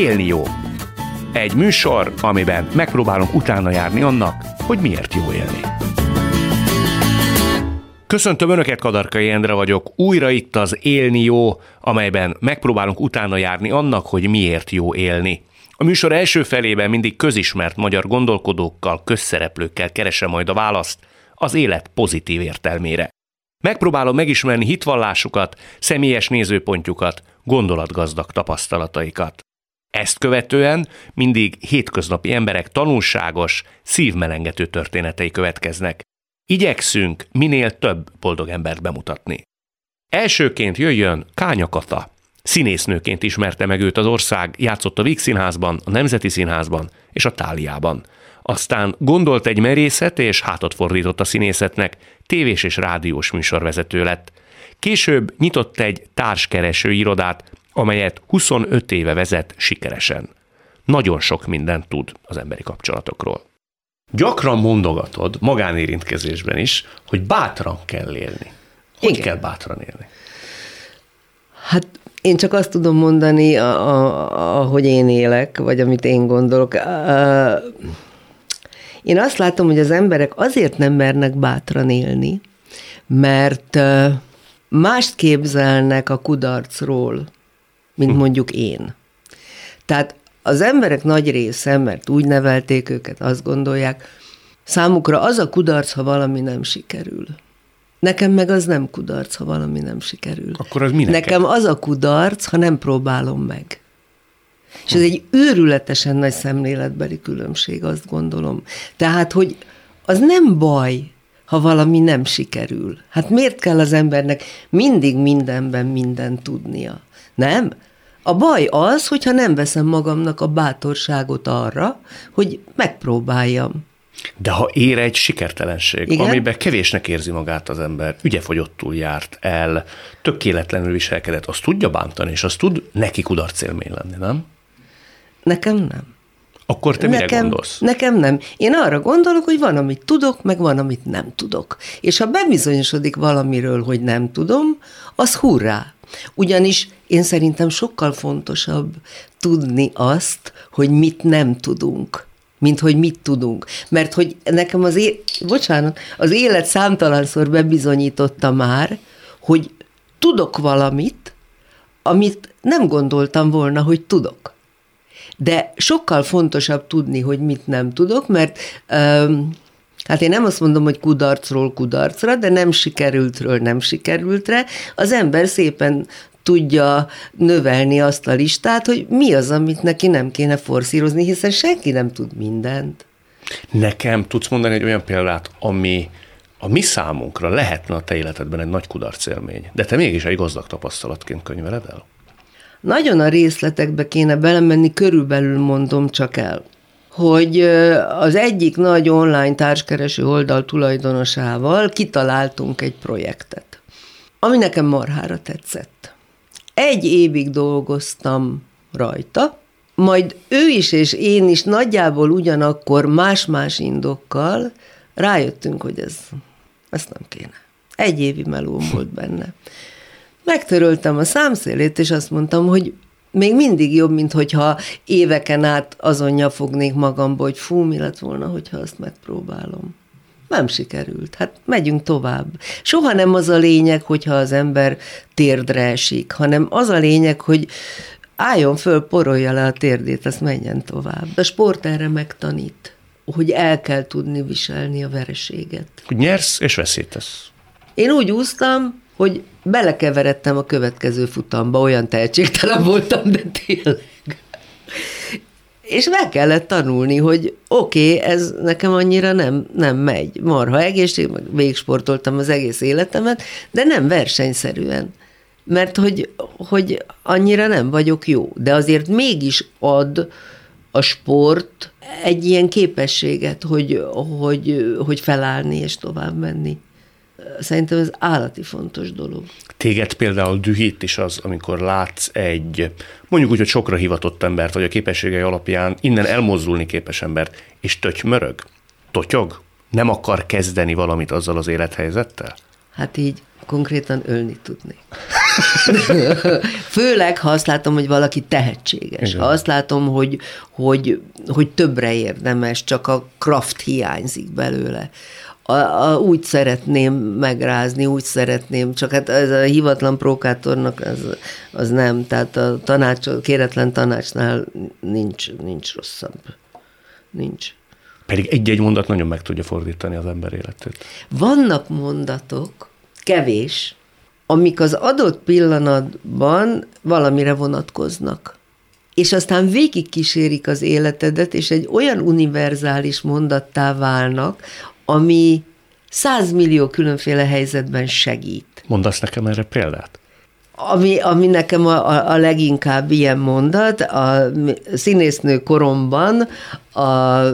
Élni jó. Egy műsor, amiben megpróbálunk utána járni annak, hogy miért jó élni. Köszöntöm Önöket, Kadarkai Endre vagyok. Újra itt az Élni jó, amelyben megpróbálunk utána járni annak, hogy miért jó élni. A műsor első felében mindig közismert magyar gondolkodókkal, közszereplőkkel keresem majd a választ az élet pozitív értelmére. Megpróbálom megismerni hitvallásukat, személyes nézőpontjukat, gondolatgazdag tapasztalataikat. Ezt követően mindig hétköznapi emberek tanulságos, szívmelengető történetei következnek. Igyekszünk minél több boldog embert bemutatni. Elsőként jöjjön Kánya Kata. Színésznőként ismerte meg őt az ország, játszott a Vígszínházban, a Nemzeti Színházban és a Táliában. Aztán gondolt egy merészet és hátat fordított a színészetnek, tévés és rádiós műsorvezető lett. Később nyitott egy társkereső irodát, amelyet 25 éve vezet sikeresen. Nagyon sok mindent tud az emberi kapcsolatokról. Gyakran mondogatod, magánérintkezésben is, hogy bátran kell élni. Hogy kell bátran élni? Hát én csak azt tudom mondani, ahogy én élek, vagy amit én gondolok. Én azt látom, hogy az emberek azért nem mernek bátran élni, mert mást képzelnek a kudarcról, mint mondjuk én. Tehát az emberek nagy része, mert úgy nevelték őket, azt gondolják, számukra az a kudarc, ha valami nem sikerül. Nekem meg az nem kudarc, ha valami nem sikerül. Akkor az mi neked? Nekem az a kudarc, ha nem próbálom meg. És ez egy őrületesen nagy szemléletbeli különbség, azt gondolom. Tehát, hogy az nem baj, ha valami nem sikerül. Hát miért kell az embernek mindig mindenben mindent tudnia? Nem? A baj az, hogyha nem veszem magamnak a bátorságot arra, hogy megpróbáljam. De ha ér egy sikertelenség, igen? Amiben kevésnek érzi magát az ember, ügyefogottul járt el, tökéletlenül viselkedett, azt tudja bántani, és azt tud neki kudarc élmény lenni, nem? Nekem nem. Akkor te mire gondolsz? Nekem nem. Én arra gondolok, hogy van, amit tudok, meg van, amit nem tudok. És ha bebizonyosodik valamiről, hogy nem tudom, az hurrá. Ugyanis én szerintem sokkal fontosabb tudni azt, hogy mit nem tudunk, mint hogy mit tudunk. Mert hogy nekem az élet számtalanszor bebizonyította már, hogy tudok valamit, amit nem gondoltam volna, hogy tudok. De sokkal fontosabb tudni, hogy mit nem tudok, mert hát én nem azt mondom, hogy kudarcról kudarcra, de nem sikerültről nem sikerültre. Az ember szépen tudja növelni azt a listát, hogy mi az, amit neki nem kéne forszírozni, hiszen senki nem tud mindent. Nekem tudsz mondani egy olyan példát, ami a mi számunkra lehetne a te életedben egy nagy kudarcélmény, de te mégis egy gazdag tapasztalatként könyveled el? Nagyon a részletekbe kéne belemenni, körülbelül mondom csak el, hogy az egyik nagy online társkereső oldal tulajdonosával kitaláltunk egy projektet, ami nekem marhára tetszett. Egy évig dolgoztam rajta, majd ő is és én is nagyjából ugyanakkor más-más indokkal rájöttünk, hogy ez nem kéne. Egy évi melóm volt benne. Megtöröltem a számszélét, és azt mondtam, hogy még mindig jobb, mint hogyha éveken át azon nyafognék magamból, hogy fú, mi lett volna, hogyha azt megpróbálom. Nem sikerült, hát megyünk tovább. Soha nem az a lényeg, hogyha az ember térdre esik, hanem az a lényeg, hogy álljon föl, porolja le a térdét, azt menjen tovább. A sport erre megtanít, hogy el kell tudni viselni a vereséget. Hogy nyersz és veszítesz. Én úgy úsztam, hogy belekeveredtem a következő futamba, olyan tehetségtelen voltam, de tényleg. És meg kellett tanulni, hogy oké, ez nekem annyira nem megy. Marha egészség, meg végigsportoltam az egész életemet, de nem versenyszerűen, mert hogy annyira nem vagyok jó. De azért mégis ad a sport egy ilyen képességet, hogy felállni és tovább menni. Szerintem ez állati fontos dolog. Téged például dühít is az, amikor látsz egy, mondjuk úgy, hogy sokra hivatott embert, vagy a képességei alapján innen elmozdulni képes embert, és tötymörög, totyog, nem akar kezdeni valamit azzal az élethelyzettel? Hát így konkrétan ölni tudnék. Főleg, ha azt látom, hogy valaki tehetséges. Igen. Ha azt látom, hogy többre érdemes, csak a kraft hiányzik belőle. Úgy szeretném megrázni, úgy szeretném, csak hát ez a hivatlan prókátornak az nem. Tehát a kéretlen tanácsnál nincs rosszabb. Nincs. Pedig egy-egy mondat nagyon meg tudja fordítani az ember életét. Vannak mondatok, kevés, amik az adott pillanatban valamire vonatkoznak. És aztán végigkísérik az életedet, és egy olyan univerzális mondattá válnak, ami 100 millió különféle helyzetben segít. Mondasz nekem erre példát? Ami nekem a leginkább ilyen mondat, a színésznő koromban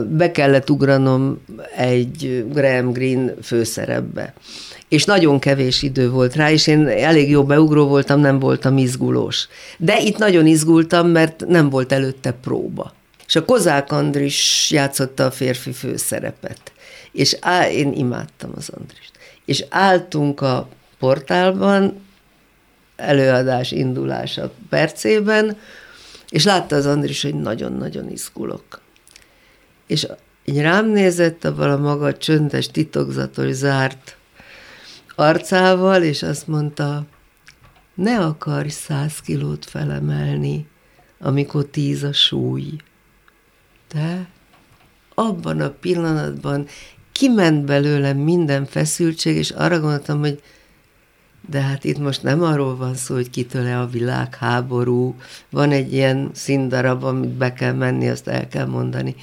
be kellett ugranom egy Graham Greene főszerepbe. És nagyon kevés idő volt rá, és én elég jó beugró voltam, nem voltam izgulós. De itt nagyon izgultam, mert nem volt előtte próba. És a Kozák Andris játszotta a férfi főszerepet. És én imádtam az Andrist. És álltunk a portálban, előadás indulása percében, és látta az Andris, hogy nagyon-nagyon izgulok. És így rám nézett abban a maga csöndes, titokzatos, zárt arcával, és azt mondta, ne akarj 100 kilót felemelni, amikor 10 a súly. De abban a pillanatban kiment belőlem minden feszültség, és arra gondoltam, hogy de hát itt most nem arról van szó, hogy kitöle a világháború, van egy ilyen színdarab, amit be kell menni, azt el kell mondani.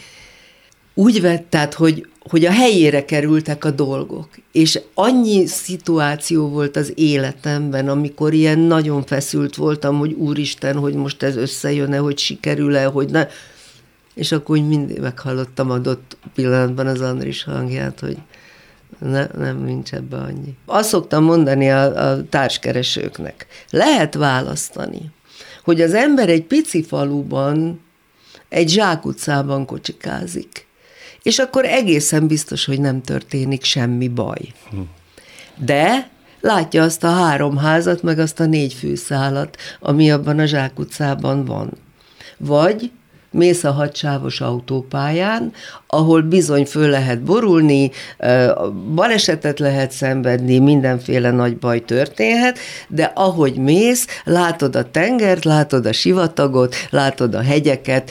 Úgy vett, tehát, hogy a helyére kerültek a dolgok, és annyi szituáció volt az életemben, amikor ilyen nagyon feszült voltam, hogy úristen, hogy most ez összejön-e, hogy sikerül-e, hogy ne... És akkor úgy mindig meghallottam adott pillanatban az Andris hangját, hogy nem, nincs ebbe annyi. Azt szoktam mondani a társkeresőknek. Lehet választani, hogy az ember egy pici faluban, egy zsákutcában kocsikázik, és akkor egészen biztos, hogy nem történik semmi baj. De látja azt a 3 házat, meg azt a 4 fűszálat, ami abban a zsákutcában van. Vagy mész a 6-sávos autópályán, ahol bizony föl lehet borulni, balesetet lehet szenvedni, mindenféle nagy baj történhet, de ahogy mész, látod a tengert, látod a sivatagot, látod a hegyeket,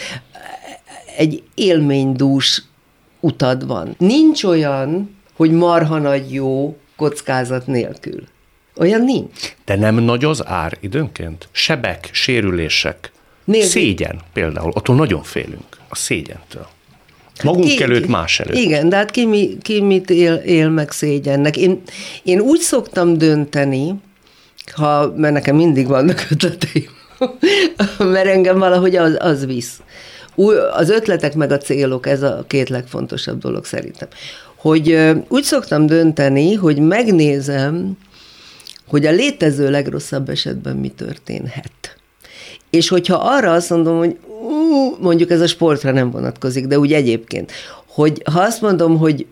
egy élménydús utad van. Nincs olyan, hogy marha nagy jó kockázat nélkül. Olyan nincs. De nem nagy az ár időnként? Sebek, sérülések. Nézd. Szégyen például, attól nagyon félünk, a szégyentől. Magunk előtt, más előtt. Igen, de hát ki mit él meg szégyennek. Én úgy szoktam dönteni, mert nekem mindig vannak ötleteim, mert engem valahogy az visz. Az ötletek meg a célok, ez a 2 legfontosabb dolog szerintem. Hogy úgy szoktam dönteni, hogy megnézem, hogy a létező legrosszabb esetben mi történhet. És hogyha arra azt mondom, hogy mondjuk ez a sportra nem vonatkozik, de úgy egyébként, hogy ha azt mondom, hogy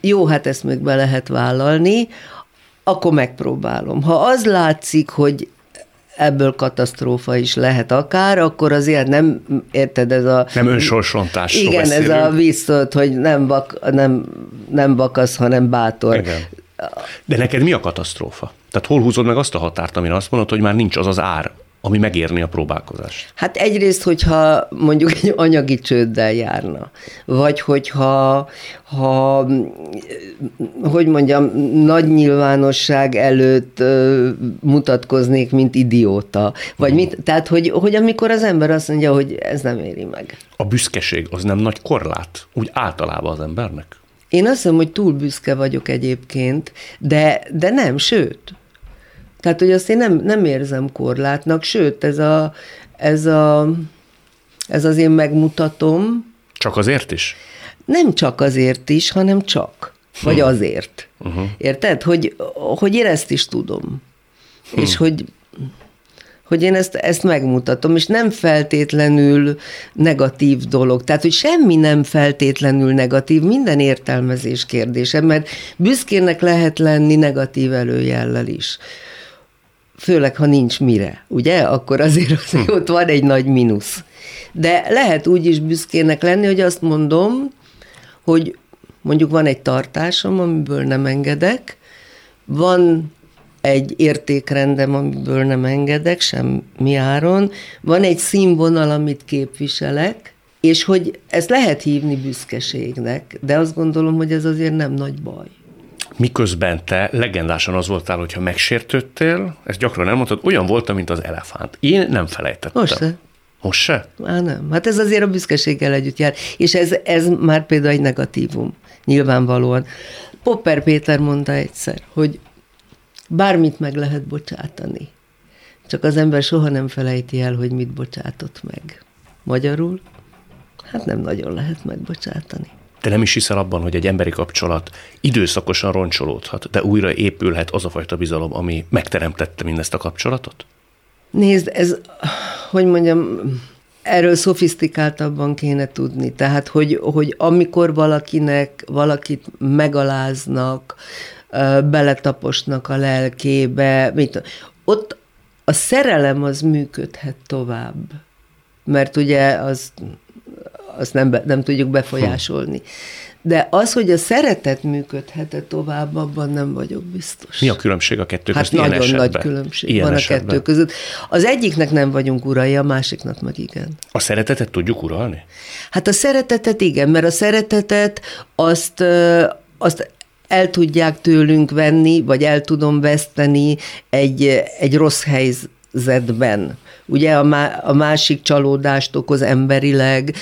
jó, hát ezt még be lehet vállalni, akkor megpróbálom. Ha az látszik, hogy ebből katasztrófa is lehet akár, akkor azért nem, érted, ez a... Nem önsorsrontásról igen, beszélünk. Ez a visszat, hogy nem vakasz, hanem bátor. Igen. De neked mi a katasztrófa? Tehát hol húzod meg azt a határt, amire azt mondod, hogy már nincs az az ár, ami megérni a próbálkozást? Hát egyrészt, hogyha mondjuk egy anyagi csőddel járna, vagy hogyha, hogy mondjam, nagy nyilvánosság előtt mutatkoznék, mint idióta. Vagy mit, tehát, hogy amikor az ember azt mondja, hogy ez nem éri meg. A büszkeség az nem nagy korlát, úgy általában az embernek? Én azt hiszem, hogy túl büszke vagyok egyébként, de nem, sőt. Tehát, hogy azt én nem érzem korlátnak, sőt, ez az én megmutatom. Csak azért is? Nem csak azért is, hanem csak. Vagy azért. Uh-huh. Érted? Hogy én ezt is tudom. És hogy én ezt megmutatom, és nem feltétlenül negatív dolog. Tehát, hogy semmi nem feltétlenül negatív, minden értelmezés kérdése, mert büszkének lehet lenni negatív előjellel is. főleg, ha nincs mire, ugye? Akkor azért ott van egy nagy mínusz. De lehet úgy is büszkének lenni, hogy azt mondom, hogy mondjuk van egy tartásom, amiből nem engedek, van egy értékrendem, amiből nem engedek semmi áron, van egy színvonal, amit képviselek, és hogy ezt lehet hívni büszkeségnek, de azt gondolom, hogy ez azért nem nagy baj. Miközben te legendásan az voltál, hogyha megsértődtél, ezt gyakran elmondtad, olyan voltam, mint az elefánt. Én nem felejtettem. Most se? Á, nem. Hát ez azért a büszkeséggel együtt jár. És ez már például egy negatívum, nyilvánvalóan. Popper Péter mondta egyszer, hogy bármit meg lehet bocsátani, csak az ember soha nem felejti el, hogy mit bocsátott meg. Magyarul? Hát nem nagyon lehet megbocsátani. Te nem is hiszel abban, hogy egy emberi kapcsolat időszakosan roncsolódhat, de újra épülhet az a fajta bizalom, ami megteremtette mindezt a kapcsolatot? Nézd, ez, hogy mondjam, erről szofisztikáltabban kéne tudni. Tehát, hogy amikor valakit megaláznak, beletaposnak a lelkébe, ott a szerelem az működhet tovább. Mert ugye azt nem tudjuk befolyásolni. De az, hogy a szeretet működhet-e tovább, abban nem vagyok biztos. Mi a különbség a kettő között? Hát nagyon nagy különbség ilyen van esetben. A kettő között. Az egyiknek nem vagyunk urai, a másiknak meg igen. A szeretetet tudjuk uralni? Hát a szeretetet igen, mert a szeretetet azt el tudják tőlünk venni, vagy el tudom veszteni egy rossz helyzetben. Ugye a másik csalódást okoz emberileg,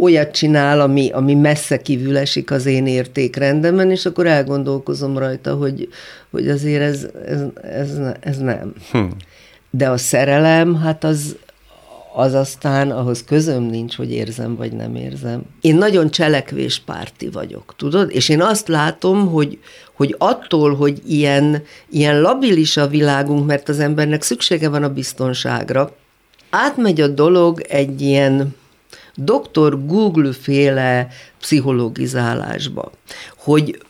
olyat csinál, ami messze kívül esik az én értékrendemen, és akkor elgondolkozom rajta, hogy azért ez nem. De a szerelem, hát az aztán, ahhoz közöm nincs, hogy érzem, vagy nem érzem. Én nagyon cselekvéspárti vagyok, tudod? És én azt látom, hogy attól, hogy ilyen labilis a világunk, mert az embernek szüksége van a biztonságra, átmegy a dolog egy ilyen Dr. Google-féle pszichologizálásba, hogy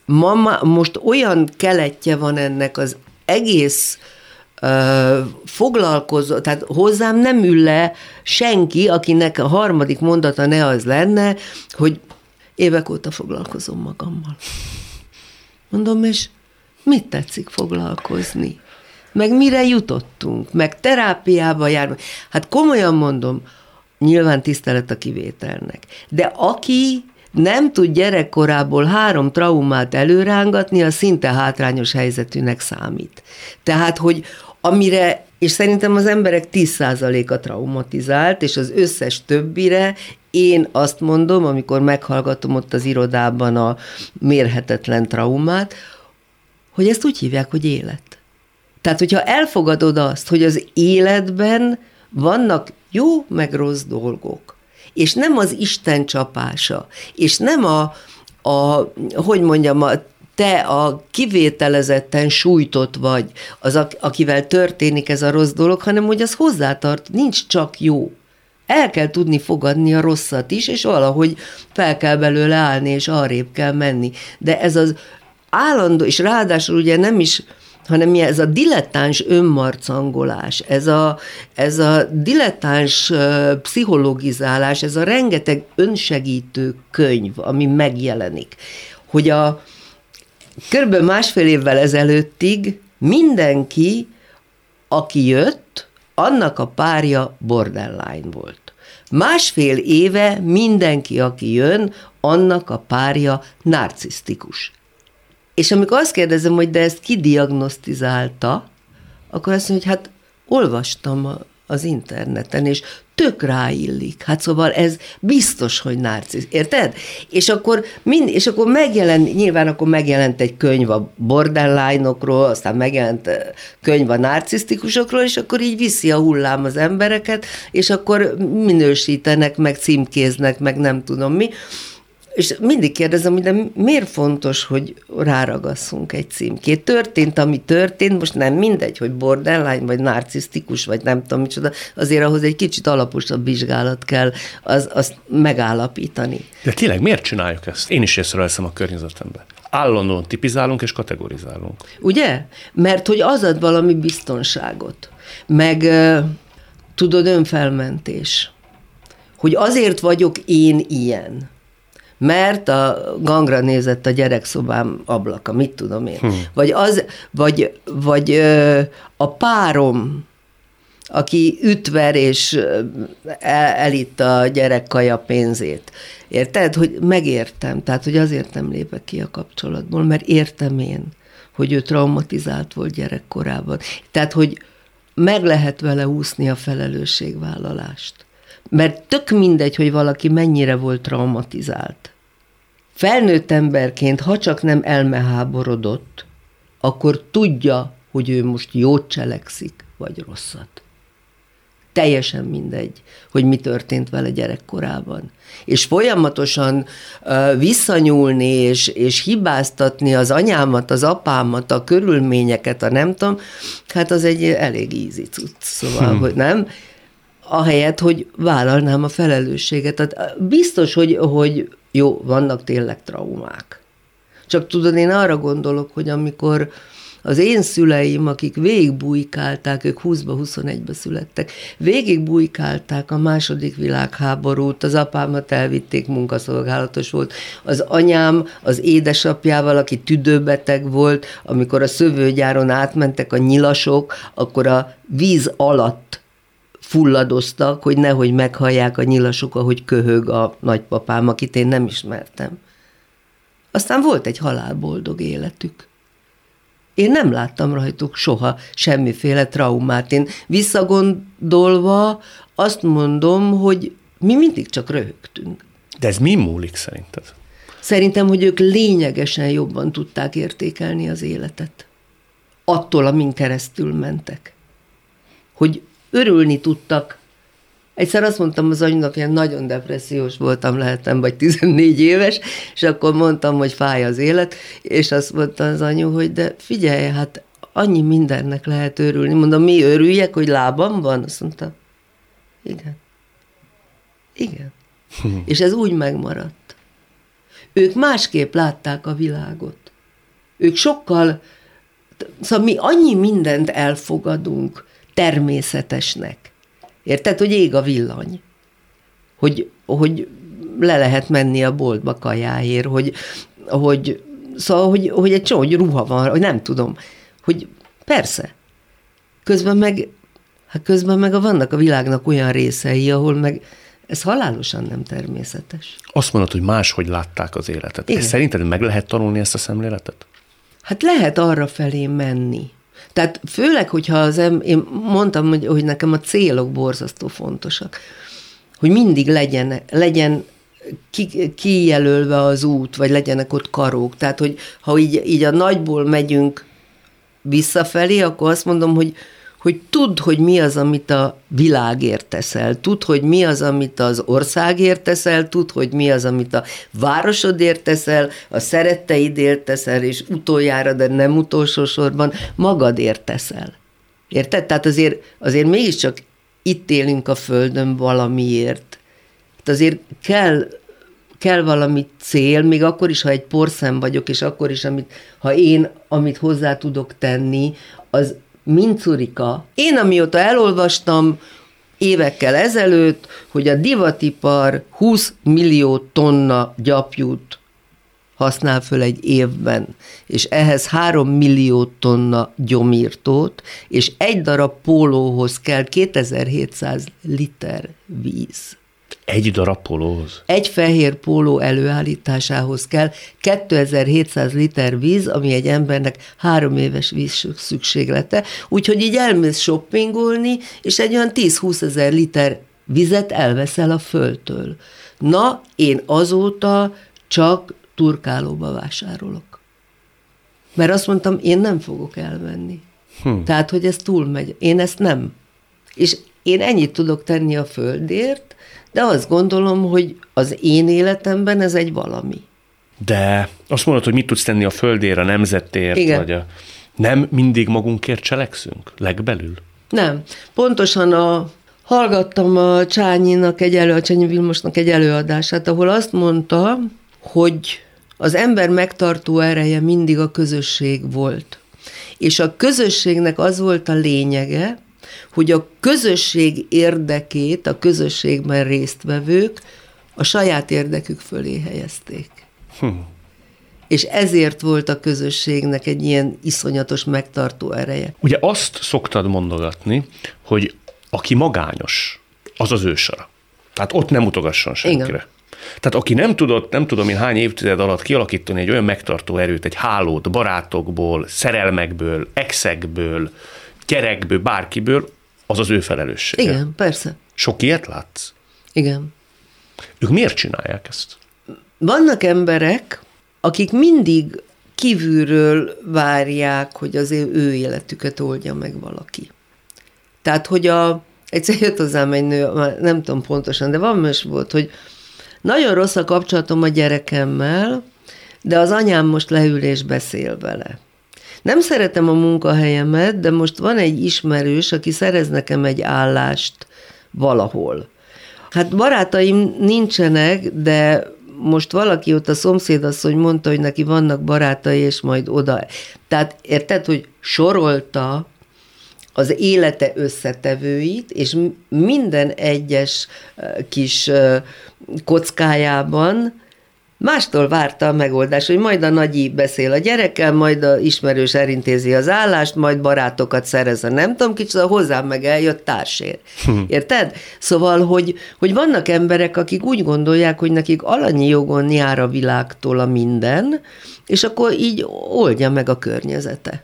most olyan keletje van ennek az egész foglalkozó, tehát hozzám nem ül le senki, akinek a harmadik mondata ne az lenne, hogy évek óta foglalkozom magammal. Mondom, és mit tetszik foglalkozni? Meg mire jutottunk? Meg terápiába járunk? Hát komolyan mondom, nyilván tisztelet a kivételnek. De aki nem tud gyerekkorából 3 traumát előrángatni, az szinte hátrányos helyzetűnek számít. Tehát, hogy amire, és szerintem az emberek 10%-a traumatizált, és az összes többire én azt mondom, amikor meghallgatom ott az irodában a mérhetetlen traumát, hogy ezt úgy hívják, hogy élet. Tehát, hogyha elfogadod azt, hogy az életben vannak jó, meg rossz dolgok, és nem az Isten csapása, és nem te a kivételezetten sújtott vagy, az, akivel történik ez a rossz dolog, hanem hogy az hozzátart, nincs csak jó. El kell tudni fogadni a rosszat is, és valahogy fel kell belőle állni, és arrébb kell menni. De ez az állandó, és ráadásul ugye nem is, hanem ez a dilettáns önmarcangolás, ez a dilettáns pszichologizálás, ez a rengeteg önsegítő könyv, ami megjelenik, hogy körülbelül másfél évvel ezelőttig mindenki, aki jött, annak a párja borderline volt. Másfél éve mindenki, aki jön, annak a párja narcisztikus. És amikor azt kérdezem, hogy de ezt ki diagnosztizálta, akkor azt mondja, hogy hát olvastam az interneten, és tök ráillik. Hát szóval ez biztos, hogy narcisz. Érted? És akkor nyilván megjelent egy könyv a borderline-okról, aztán megjelent könyv a narcisztikusokról, és akkor így viszi a hullám az embereket, és akkor minősítenek, meg címkéznek, meg nem tudom mi. És mindig kérdezem, hogy de miért fontos, hogy ráragasszunk egy címkét? Történt, ami történt, most nem mindegy, hogy borderline, vagy narcisztikus, vagy nem tudom micsoda, azért ahhoz egy kicsit alaposabb vizsgálat kell azt megállapítani. De tényleg miért csináljuk ezt? Én is észreveszem a környezetemben. állandóan tipizálunk és kategorizálunk. Ugye? Mert hogy az ad valami biztonságot, meg tudod, önfelmentés, hogy azért vagyok én ilyen, mert a gangra nézett a gyerekszobám ablaka, mit tudom én. Vagy a párom, aki ütver és elitt a gyerek kaja pénzét. Érted? Hogy megértem. Tehát, hogy azért nem lépek ki a kapcsolatból, mert értem én, hogy ő traumatizált volt gyerekkorában. Tehát, hogy meg lehet vele úszni a felelősségvállalást. Mert tök mindegy, hogy valaki mennyire volt traumatizált. Felnőtt emberként, ha csak nem elmeháborodott, akkor tudja, hogy ő most jót cselekszik, vagy rosszat. Teljesen mindegy, hogy mi történt vele gyerekkorában. És folyamatosan visszanyúlni és hibáztatni az anyámat, az apámat, a körülményeket, a nem tudom, hát az egy elég ízi cucc, szóval, hogy nem? Ahelyett, hogy vállalnám a felelősséget. Tehát biztos, hogy jó, vannak tényleg traumák. Csak tudod, én arra gondolok, hogy amikor az én szüleim, akik végigbújkálták, ők 20-21-be születtek, végigbújkálták a II. Világháborút, az apámat elvitték, munkaszolgálatos volt, az anyám az édesapjával, aki tüdőbeteg volt, amikor a szövőgyáron átmentek a nyilasok, akkor a víz alatt fulladoztak, hogy nehogy meghallják a nyilasok, ahogy köhög a nagypapám, akit én nem ismertem. Aztán volt egy halálboldog életük. Én nem láttam rajtuk soha semmiféle traumát. Én visszagondolva azt mondom, hogy mi mindig csak röhögtünk. De ez mi múlik szerinted? Szerintem, hogy ők lényegesen jobban tudták értékelni az életet. Attól, amin keresztül mentek. Hogy örülni tudtak. Egyszer azt mondtam az anyunak, hogy nagyon depressziós voltam, lehettem vagy 14 éves, és akkor mondtam, hogy fáj az élet, és azt mondta az anyu, hogy de figyelj, hát annyi mindennek lehet örülni. Mondom, mi örüljek, hogy lábam van? Azt mondta, igen. Igen. És ez úgy megmaradt. Ők másképp látták a világot. Ők sokkal, szóval mi annyi mindent elfogadunk, természetesnek. Érted, hogy ég a villany, hogy le lehet menni a boltba kajáért, hogy egy csomó ruha van, hogy nem tudom, hogy persze. Közben meg vannak a világnak olyan részei, ahol meg ez halálosan nem természetes. Azt mondod, hogy máshogy látták az életet. Igen. Szerinted meg lehet tanulni ezt a szemléletet? Hát lehet arra felé menni. Tehát főleg, hogyha én mondtam, hogy nekem a célok borzasztó fontosak, hogy mindig legyen kijelölve az út, vagy legyenek ott karók. Tehát, hogy ha így a nagyból megyünk visszafelé, akkor azt mondom, hogy tudd, hogy mi az, amit a világért teszel, tudd, hogy mi az, amit az országért teszel, tudd, hogy mi az, amit a városodért teszel, a szeretteidért teszel, és utoljára, de nem utolsó sorban magadért teszel. Érted? Tehát azért mégiscsak itt élünk a földön valamiért. Hát azért kell valami cél, még akkor is, ha egy porszem vagyok, és akkor is, amit hozzá tudok tenni, az mincurika. Én, amióta elolvastam évekkel ezelőtt, hogy a divatipar 20 millió tonna gyapjút használ föl egy évben, és ehhez 3 millió tonna gyomírtót, és egy darab pólóhoz kell 2700 liter víz. Egy darab pólóhoz? Egy fehér póló előállításához kell 2700 liter víz, ami egy embernek 3 éves víz szükséglete, úgyhogy így elmész shoppingolni, és egy olyan 10-20 000 liter vizet elveszel a földtől. Na, én azóta csak turkálóba vásárolok. Mert azt mondtam, én nem fogok elvenni. Tehát, hogy ez túlmegy. Én ezt nem. És én ennyit tudok tenni a földért, de azt gondolom, hogy az én életemben ez egy valami. De azt mondod, hogy mit tudsz tenni a földért, a nemzetért? Igen. Vagy nem mindig magunkért cselekszünk? Legbelül? Nem. Pontosan hallgattam a Csányi Vilmosnak egy előadását, ahol azt mondta, hogy Az ember megtartó ereje mindig a közösség volt. És a közösségnek az volt a lényege, hogy a közösség érdekét, a közösségben résztvevők a saját érdekük fölé helyezték. És ezért volt a közösségnek egy ilyen iszonyatos megtartó ereje. Ugye azt szoktad mondogatni, hogy aki magányos, az az ősara. Tehát ott nem utogasson senkire. Igen. Tehát aki nem tudott, nem tudom én hány évtized alatt kialakítani egy olyan megtartó erőt, egy hálót barátokból, szerelmekből, exekből, gyerekből, bárkiből, az az ő felelőssége. Igen, persze. Sok ilyet látsz? Igen. Ők miért csinálják ezt? Vannak emberek, akik mindig kívülről várják, hogy az ő életüket oldja meg valaki. Tehát, hogy egyszer jött hozzám egy nő, nem tudom pontosan, de van most volt, hogy nagyon rossz a kapcsolatom a gyerekemmel, de az anyám most leül és beszél vele. Nem szeretem a munkahelyemet, de most van egy ismerős, aki szerez nekem egy állást valahol. Hát barátaim nincsenek, de most valaki ott a szomszédasszony mondta, hogy neki vannak barátai, és majd oda. Tehát érted, hogy sorolta az élete összetevőit, és minden egyes kis kockájában mástól várta a megoldást, hogy majd a nagyi beszél a gyerekkel, majd a ismerős elintézi az állást, majd barátokat szerez a nem tudom kicsoda, hozzám meg eljött társér. Érted? Szóval, hogy vannak emberek, akik úgy gondolják, hogy nekik alanyi jogon jár a világtól a minden, és akkor így oldja meg a környezete.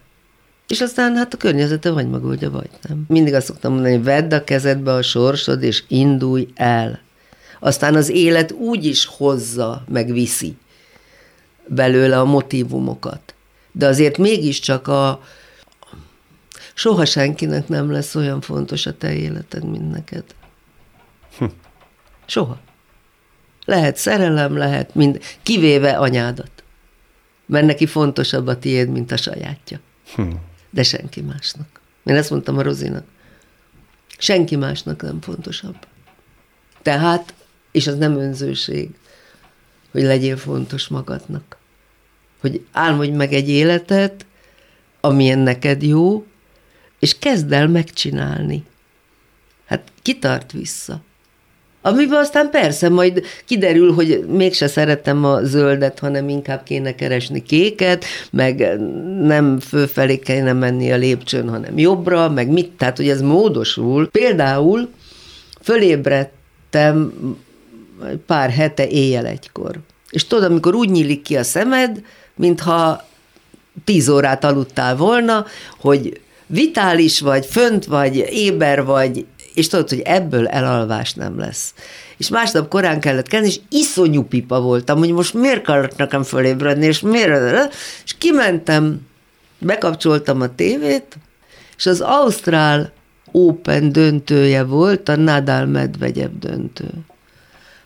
És aztán hát a környezete vagy megoldja, vagy nem. Mindig azt szoktam mondani, hogy vedd a kezedbe a sorsod, és indulj el. Aztán az élet úgy is hozza, meg viszi belőle a motívumokat. De azért mégiscsak soha senkinek nem lesz olyan fontos a te életed, mint neked. Soha. Lehet szerelem, lehet minden, kivéve anyádat. Mert neki fontosabb a tiéd, mint a sajátja. De senki másnak. Én ezt mondtam a Rozinak. Senki másnak nem fontosabb. Tehát, és az nem önzőség, hogy legyél fontos magadnak. Hogy álmodj meg egy életet, amilyen neked jó, és kezd el megcsinálni. Hát kitart vissza. Amiben aztán persze majd kiderül, hogy mégse szeretem a zöldet, hanem inkább kéne keresni kéket, meg nem fölfelé kéne menni a lépcsőn, hanem jobbra, meg mit, tehát hogy ez módosul. Például fölébredtem pár hete éjjel egykor. És tudod, amikor úgy nyílik ki a szemed, mintha 10 órát aludtál volna, hogy vitális vagy, fönt vagy, éber vagy, és tudod, hogy ebből elalvás nem lesz. És másnap korán kellett kelni, és iszonyú pipa voltam, hogy most miért kellett nekem fölébredni, és miért? És kimentem, bekapcsoltam a tévét, és az Ausztrál Open döntője volt, a Nadal-Medvegyev döntő.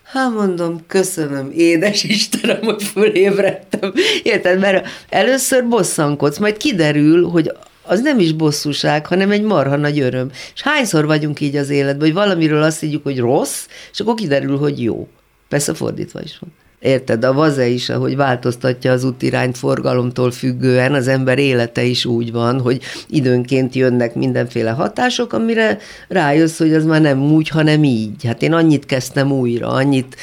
Hát mondom, köszönöm, édes Istenem, hogy fölébredtem. Érted, mert először bosszankodsz, majd kiderül, hogy az nem is bosszúság, hanem egy marha nagy öröm. És hányszor vagyunk így az életben, hogy valamiről azt higgyük, hogy rossz, és akkor kiderül, hogy jó. Persze fordítva is van. Érted, a vaze is, ahogy változtatja az útirányt forgalomtól függően, az ember élete is úgy van, hogy időnként jönnek mindenféle hatások, amire rájössz, hogy az már nem úgy, hanem így. Hát én annyit kezdtem újra, annyit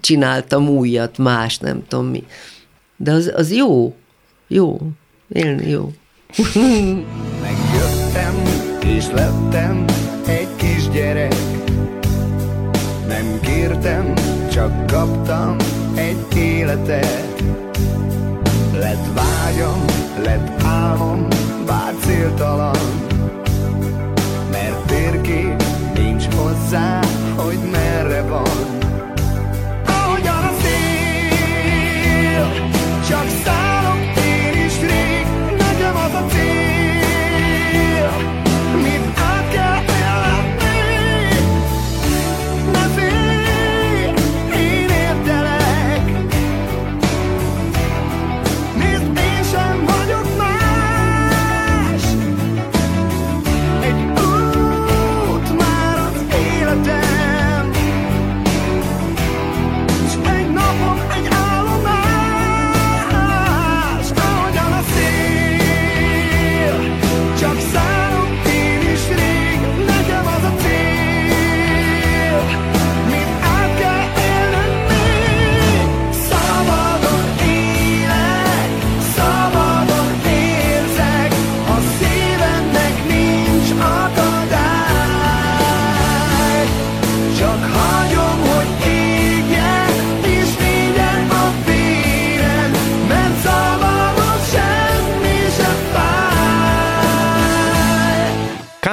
csináltam újat, más, nem tudom mi. De az jó. Jó. Élni jó. Megjöttem, és lettem egy kisgyerek. Nem kértem, csak kaptam egy életet. Lett vágyam, lett álmom, bár céltalan. Mert térkép nincs hozzá, hogy merre van. Ahogyan a szél, csak szállok én is rég. Nekem az a cél, mit át kell ellátni. Ne félj, én értelek. Nézd, én sem vagyok már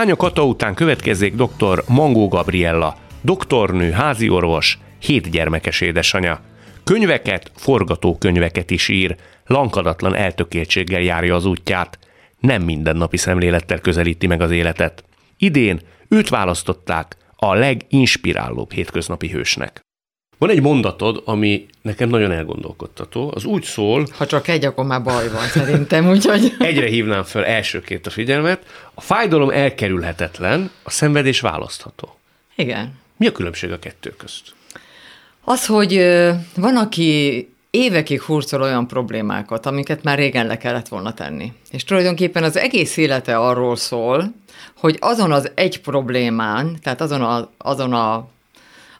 Kánya Kata után következzék dr. Mangó Gabriella, doktornő, háziorvos, 7 gyermekes édesanyja. Könyveket, forgatókönyveket is ír, lankadatlan eltökéltséggel járja az útját, nem mindennapi szemlélettel közelíti meg az életet. Idén őt választották a leginspirálóbb hétköznapi hősnek. Van egy mondatod, ami nekem nagyon elgondolkodtató, az úgy szól... Ha csak egy, akkor már baj van szerintem, úgyhogy... Egyre hívnám föl elsőként a figyelmet. A fájdalom elkerülhetetlen, a szenvedés választható. Igen. Mi a különbség a kettő közt? Az, hogy van, aki évekig hurcol olyan problémákat, amiket már régen le kellett volna tenni. És tulajdonképpen az egész élete arról szól, hogy azon az egy problémán, tehát azon a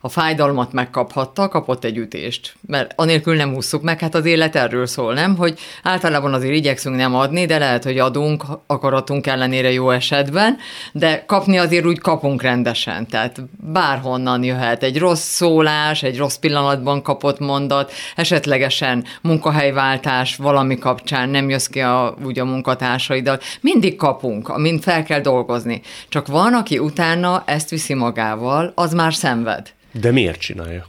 fájdalmat megkaphatta, kapott egy ütést. Mert anélkül nem húzzuk meg, hát az élet erről szól, nem? Hogy általában azért igyekszünk nem adni, de lehet, hogy adunk, akaratunk ellenére jó esetben, de kapni azért úgy kapunk rendesen. Tehát bárhonnan jöhet egy rossz szólás, egy rossz pillanatban kapott mondat, esetlegesen munkahelyváltás valami kapcsán, nem jössz ki a munkatársaiddal. Mindig kapunk, amint fel kell dolgozni. Csak van, aki utána ezt viszi magával, az már szenved. De miért csinálja?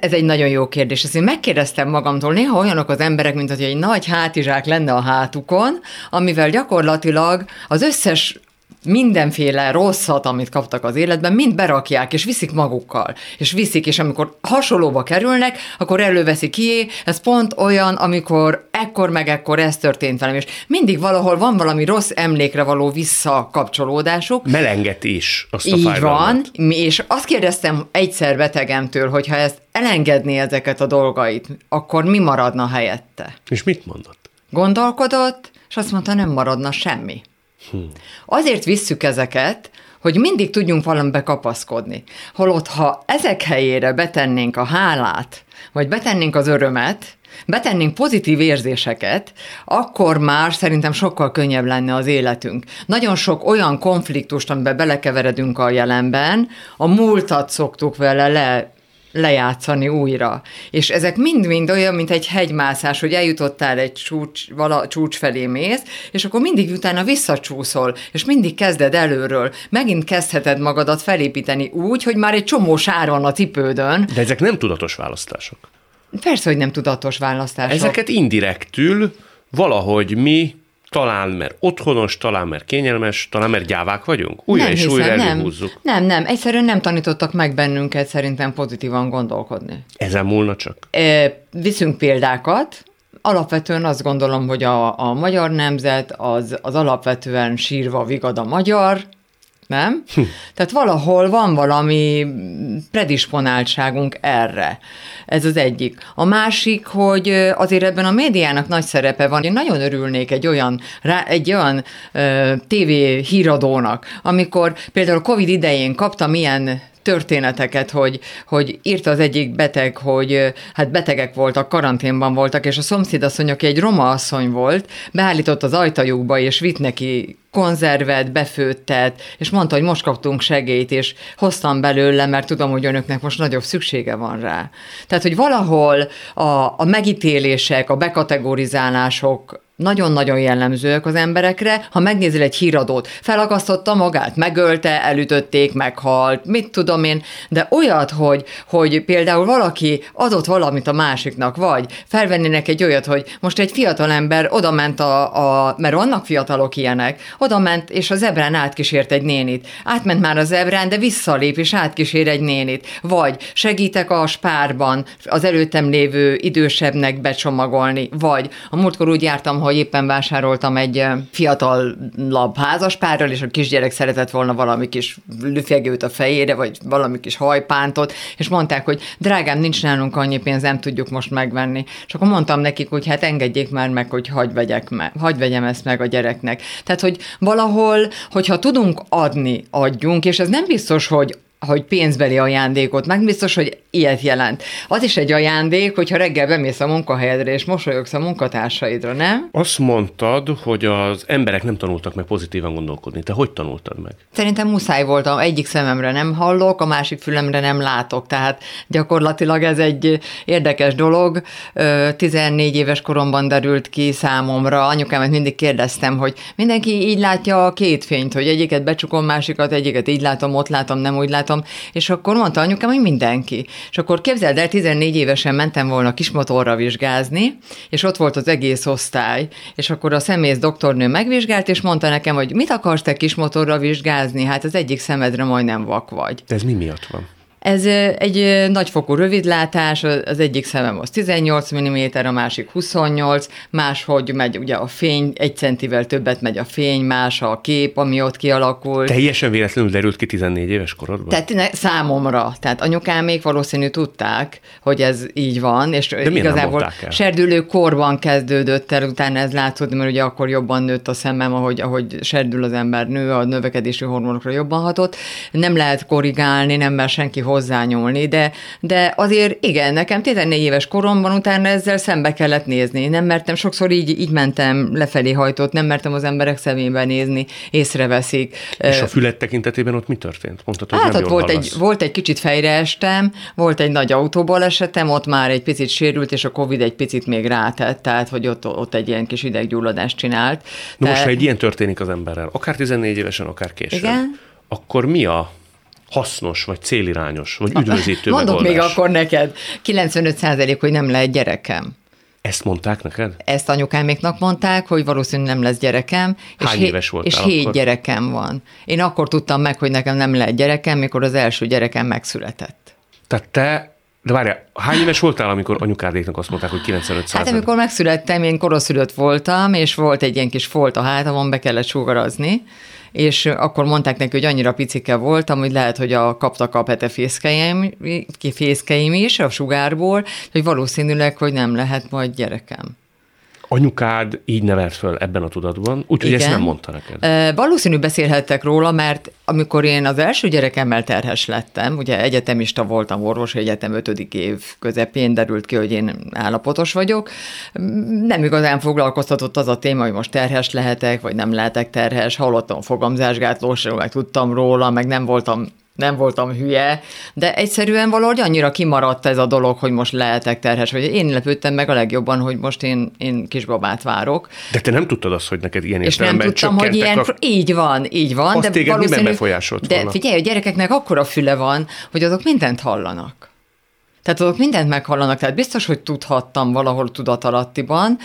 Ez egy nagyon jó kérdés. Ezt én megkérdeztem magamtól, néha olyanok az emberek, mint hogy egy nagy hátizsák lenne a hátukon, amivel gyakorlatilag az összes mindenféle rosszat, amit kaptak az életben, mind berakják, és viszik magukkal. És viszik, és amikor hasonlóba kerülnek, akkor előveszi kié, ez pont olyan, amikor ekkor meg ekkor ez történt velem, és mindig valahol van valami rossz emlékre való visszakapcsolódásuk. Melenget is azt a fájdalmat. Így van, és azt kérdeztem egyszer betegemtől, hogy ha ezt elengedné ezeket a dolgait, akkor mi maradna helyette? És mit mondott? Gondolkodott, és azt mondta, nem maradna semmi. Azért visszük ezeket, hogy mindig tudjunk valamibe kapaszkodni. Holott, ha ezek helyére betennénk a hálát, vagy betennénk az örömet, betennénk pozitív érzéseket, akkor már szerintem sokkal könnyebb lenne az életünk. Nagyon sok olyan konfliktust, amiben belekeveredünk a jelenben, a múltat szoktuk vele lejátszani újra. És ezek mind-mind olyan, mint egy hegymászás, hogy eljutottál egy csúcs felé mész, és akkor mindig utána visszacsúszol, és mindig kezded előről. Megint kezdheted magadat felépíteni úgy, hogy már egy csomó sár van a cipődön. De ezek nem tudatos választások. Persze, hogy nem tudatos választások. Ezeket indirektül valahogy mi, talán mert otthonos, talán mert kényelmes, talán mert gyávák vagyunk? Újra előhúzzuk. Nem. Egyszerűen nem tanítottak meg bennünket szerintem pozitívan gondolkodni. Ezen múlna csak? Viszünk példákat. Alapvetően azt gondolom, hogy a magyar nemzet az alapvetően sírva vigad a magyar, nem? Tehát valahol van valami predisponáltságunk erre. Ez az egyik. A másik, hogy azért ebben a médiának nagy szerepe van. Én nagyon örülnék egy olyan TV híradónak, amikor például Covid idején kaptam ilyen történeteket, hogy írta az egyik beteg, hogy hát betegek voltak, karanténban voltak, és a szomszédasszony, aki egy roma asszony volt, beállított az ajtajukba, és vitt neki konzervet, befőttet, és mondta, hogy most kaptunk segélyt, és hoztam belőle, mert tudom, hogy önöknek most nagyobb szüksége van rá. Tehát, hogy valahol a megítélések, a bekategorizálások nagyon-nagyon jellemzőek az emberekre. Ha megnézel egy híradót, felakasztotta magát, megölte, elütötték, meghalt, mit tudom én, de olyat, hogy például valaki adott valamit a másiknak, vagy felvennének egy olyat, hogy most egy fiatalember odament mert vannak fiatalok ilyenek, odament, és a zebrán átkísért egy nénit. Átment már a zebrán, de visszalép, és átkísér egy nénit. Vagy segítek a spárban az előttem lévő idősebbnek becsomagolni, vagy a múltkor úgy jártam, hogy éppen vásároltam egy fiatalabb házaspárral, és a kisgyerek szeretett volna valami kis lüfegőt a fejére, vagy valami kis hajpántot, és mondták, hogy drágám, nincs nálunk annyi pénz, nem tudjuk most megvenni. És akkor mondtam nekik, hogy hát engedjék már meg, hogy hadd vegyem ezt meg a gyereknek. Tehát, hogy valahol, hogyha tudunk adni, adjunk, és ez nem biztos, hogy hogy pénzbeli ajándékot, meg biztos, hogy ilyet jelent. Az is egy ajándék, hogyha reggel bemész a munkahelyedre, és mosolyogsz a munkatársaidra, nem? Azt mondtad, hogy az emberek nem tanultak meg pozitívan gondolkodni. Te hogy tanultad meg? Szerintem muszáj voltam. Egyik szememre nem hallok, a másik fülemre nem látok. Tehát gyakorlatilag ez egy érdekes dolog. 14 éves koromban derült ki számomra. Anyukámat mindig kérdeztem, hogy mindenki így látja a két fényt, hogy egyiket becsukom, másikat, egyiket így látom, ott látom, nem úgy látom. És akkor mondta anyukám, hogy mindenki. És akkor képzeld el, 14 évesen mentem volna Kismotorra vizsgázni, és ott volt az egész osztály. És akkor a szemész doktornő megvizsgált, és mondta nekem, hogy mit akarsz te Kismotorra vizsgázni? Hát az egyik szemedre majdnem vak vagy. De ez mi miatt van? Ez egy nagyfokú rövidlátás, az egyik szemem az 18 mm, a másik 28, máshogy megy ugye a fény, egy centivel többet megy a fény, más a kép, ami ott kialakul. Teljesen véletlenül derült ki 14 éves korodban? Tehát számomra, tehát anyukámék valószínű tudták, hogy ez így van, és de igazából serdülő korban kezdődött el, utána ez látszott, mert ugye akkor jobban nőtt a szemem, ahogy serdül az ember nő, a növekedési hormonokra jobban hatott. Nem lehet korrigálni, nem mer senki hozzányúlni, de azért igen, nekem 14 éves koromban utána ezzel szembe kellett nézni. Nem mertem, sokszor így mentem lefelé hajtott, nem mertem az emberek szemébe nézni, észreveszik. És a füled tekintetében ott mi történt? Mondtad, hogy hát nem ott jól hallasz. Volt egy kicsit fejre estem, volt egy nagy autóbalesetem, ott már egy picit sérült, és a Covid egy picit még rátett, tehát hogy ott egy ilyen kis ideggyulladást csinált. Most, ha egy ilyen történik az emberrel, akár 14 évesen, akár később, igen? Akkor mi a hasznos, vagy célirányos, vagy üdvözítő megoldás? Mondok még akkor neked, 95%, hogy nem lehet gyerekem. Ezt mondták neked? Ezt anyukáméknak mondták, hogy valószínűleg nem lesz gyerekem. Hány éves voltál és akkor? 7 gyerekem van. Én akkor tudtam meg, hogy nekem nem lehet gyerekem, mikor az első gyerekem megszületett. Tehát te... De várjál, hány éves voltál, amikor anyukádéknak azt mondták, hogy 95%? Hát amikor megszülettem, én koroszülött voltam, és volt egy ilyen kis folt a hátamon, be kellett sugarazni, és akkor mondták neki, hogy annyira picike voltam, hogy lehet, hogy kaptak a petefészkeim is a sugárból, hogy valószínűleg, hogy nem lehet majd gyerekem. Anyukád így nevelt föl ebben a tudatban, úgyhogy ezt nem mondta neked. Valószínű beszélhettek róla, mert amikor én az első gyerekemmel terhes lettem, ugye egyetemista voltam, orvosi egyetem 5. év közepén derült ki, hogy én állapotos vagyok, nem igazán foglalkoztatott az a téma, hogy most terhes lehetek, vagy nem lehetek terhes, hallottam fogamzásgátlósról, meg tudtam róla, meg nem voltam hülye, de egyszerűen valahogy annyira kimaradt ez a dolog, hogy most lehetek terhes, vagy én lepődtem meg a legjobban, hogy most én kisbabát várok. De te nem tudtad azt, hogy neked ilyen értelemben csökkentek. És nem tudtam, hogy ilyen... Így van. Azt de téged miben befolyásolt volna? De figyelj, a gyerekeknek akkora füle van, hogy azok mindent hallanak. Tehát azok mindent meghallanak, tehát biztos, hogy tudhattam valahol tudatalattiban.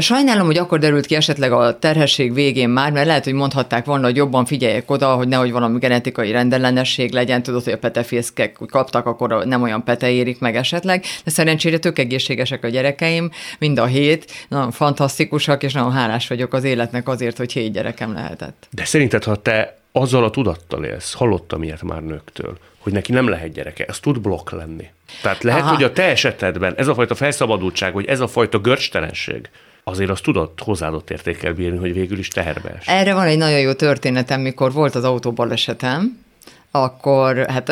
Sajnálom, hogy akkor derült ki esetleg a terhesség végén már, mert lehet, hogy mondhatták volna, hogy jobban figyeljek oda, hogy nehogy valami genetikai rendellenesség legyen, tudod, hogy a petefészkek kaptak, akkor nem olyan pete érik meg esetleg, de szerencsére tök egészségesek a gyerekeim, mind a 7, nagyon fantasztikusak, és nagyon hálás vagyok az életnek azért, hogy 7 gyerekem lehetett. De szerinted, ha te azzal a tudattal élsz, hallottam ilyet már nőktől, hogy neki nem lehet gyereke, ez tud blokk lenni. Tehát lehet, aha, hogy a te esetedben ez a fajta felszabadultság, vagy ez a fajta görcstelenség, azért azt tudott hozzáadott értékkel bírni, hogy végül is teherbe esik. Erre van egy nagyon jó történetem, mikor volt az autóbalesetem, akkor hát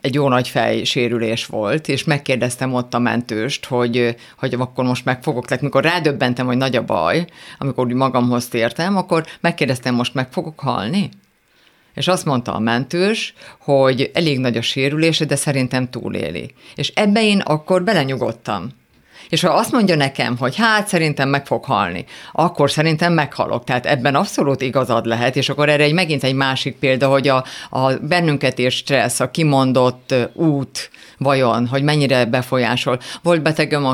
egy jó nagy fejsérülés volt, és megkérdeztem ott a mentőst, hogy akkor most megfogok, tehát mikor rádöbbentem, hogy nagy a baj, amikor magamhoz tértem, akkor megkérdeztem, most meg fogok halni? És azt mondta a mentős, hogy elég nagy a sérülése, de szerintem túléli. És ebbe én akkor belenyugodtam. És ha azt mondja nekem, hogy hát szerintem meg fog halni, akkor szerintem meghalok. Tehát ebben abszolút igazad lehet, és akkor erre megint egy másik példa, hogy a bennünket ér stressz, a kimondott út vajon, hogy mennyire befolyásol. Volt betegem,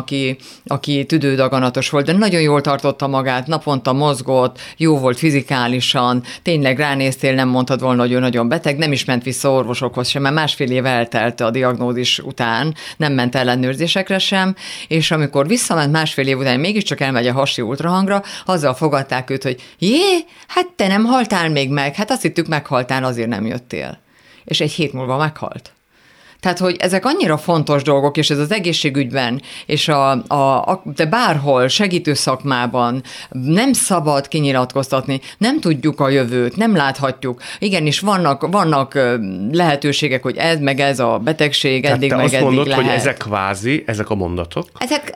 aki tüdődaganatos volt, de nagyon jól tartotta magát, naponta mozgott, jó volt fizikálisan, tényleg ránéztél, nem mondtad volna, hogy ő nagyon beteg, nem is ment vissza orvosokhoz sem, mert másfél év eltelt a diagnózis után, nem ment ellenőrzésekre sem, és amikor visszament másfél év után, mégiscsak elmegy a hasi ultrahangra, azzal fogadták őt, hogy jé, hát te nem haltál még meg, hát azt hittük meghaltál, azért nem jöttél. És egy hét múlva meghalt. Tehát, hogy ezek annyira fontos dolgok, és ez az egészségügyben, és de bárhol, segítő szakmában nem szabad kinyilatkoztatni, nem tudjuk a jövőt, nem láthatjuk. Igenis, vannak lehetőségek, hogy ez, meg ez a betegség, eddig, te meg azt eddig mondod, lehet. Hogy ezek kvázi, ezek a mondatok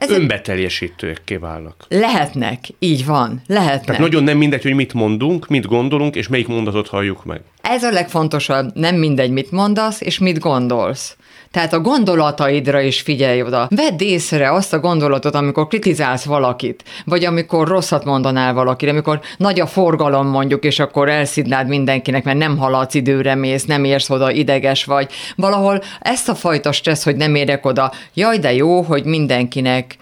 önbeteljesítőkké válnak. Lehetnek, így van, lehetnek. Tehát nagyon nem mindegy, hogy mit mondunk, mit gondolunk, és melyik mondatot halljuk meg. Ez a legfontosabb, nem mindegy, mit mondasz, és mit gondolsz. Tehát a gondolataidra is figyelj oda. Vedd észre azt a gondolatot, amikor kritizálsz valakit, vagy amikor rosszat mondanál valakire, amikor nagy a forgalom mondjuk, és akkor elszidnád mindenkinek, mert nem haladsz időre, mész, nem érsz oda, ideges vagy. Valahol ezt a fajta stressz, hogy nem érek oda, jaj de jó, hogy mindenkinek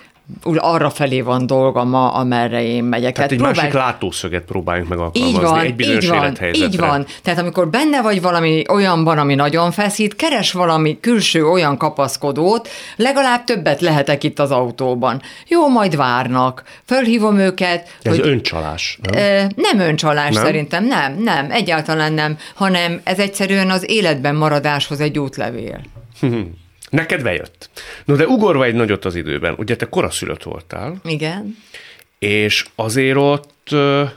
arra felé van dolga ma, amerre én megyek. Tehát egy másik látószöget próbáljunk meg alkalmazni, egy bizonyos élethelyzetre. Így van, tehát amikor benne vagy valami olyanban, ami nagyon feszít, keres valami külső olyan kapaszkodót, legalább többet lehetek itt az autóban. Jó, majd várnak, fölhívom őket. Ez öncsalás, nem? Nem öncsalás, nem? Szerintem, nem, egyáltalán nem, hanem ez egyszerűen az életben maradáshoz egy útlevél. Neked bejött. No, de ugorva egy nagyot az időben. Ugye te koraszülött voltál. Igen. És azért ott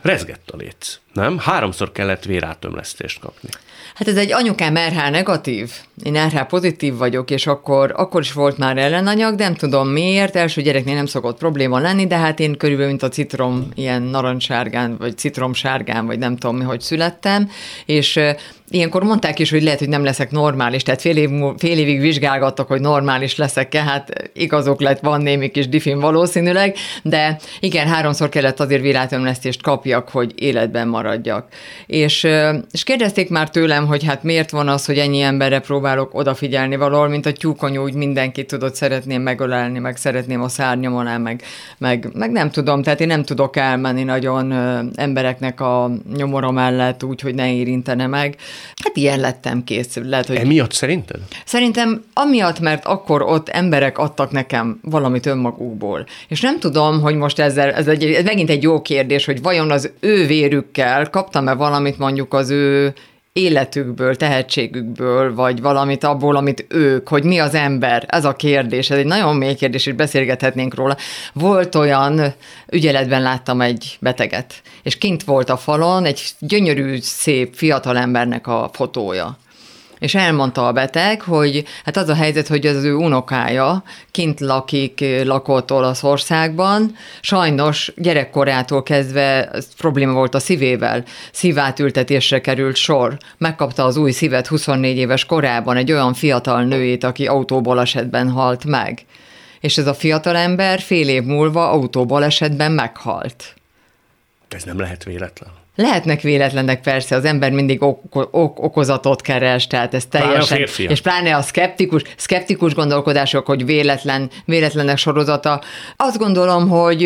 rezgett a léc, nem? 3-szor kellett vérátömlesztést kapni. Hát ez egy anyukám RH negatív. Én RH pozitív vagyok, és akkor is volt már ellenanyag, de nem tudom miért. Első gyereknél nem szokott probléma lenni, de hát én körülbelül, mint a citrom, ilyen narancssárgán, vagy citromsárgán, vagy nem tudom mi, hogy születtem, és ilyenkor mondták is, hogy lehet, hogy nem leszek normális, tehát fél évig vizsgálgattak, hogy normális leszek-e, hát igazok lett, van némi kis difin valószínűleg, de igen, 3-szor kellett azért vérátömlesztést kapjak, hogy életben maradjak. És kérdezték már tőlem, hogy hát miért van az, hogy ennyi emberre próbálok odafigyelni valahol, mint a tyúkanyú, úgy mindenkit tudod, szeretném megölelni, meg szeretném a szárnyomon el, meg nem tudom, tehát én nem tudok elmenni nagyon embereknek a nyomora mellett úgy, hogy ne érintene meg. Hát ilyen lettem készül. Lehet, hogy... Emiatt szerinted? Szerintem amiatt, mert akkor ott emberek adtak nekem valamit önmagukból. És nem tudom, hogy most ez megint egy jó kérdés, hogy vajon az ő vérükkel kaptam-e valamit mondjuk az ő életükből, tehetségükből, vagy valamit abból, amit ők, hogy mi az ember, ez a kérdés, ez egy nagyon mély kérdés, és beszélgethetnénk róla. Volt olyan, ügyeletben láttam egy beteget, és kint volt a falon egy gyönyörű, szép fiatalembernek a fotója. És elmondta a beteg, hogy hát az a helyzet, hogy az ő unokája kint lakott Olaszországban, sajnos gyerekkorától kezdve probléma volt a szívével, szívátültetésre került sor, megkapta az új szívet 24 éves korában egy olyan fiatal nőjét, aki autóbalesetben halt meg. És ez a fiatalember fél év múlva autóbalesetben meghalt. Ez nem lehet véletlen. Lehetnek véletlenek, persze, az ember mindig okozatot keres, tehát ez teljesen... És pláne a szkeptikus gondolkodások, hogy véletlenek sorozata. Azt gondolom, hogy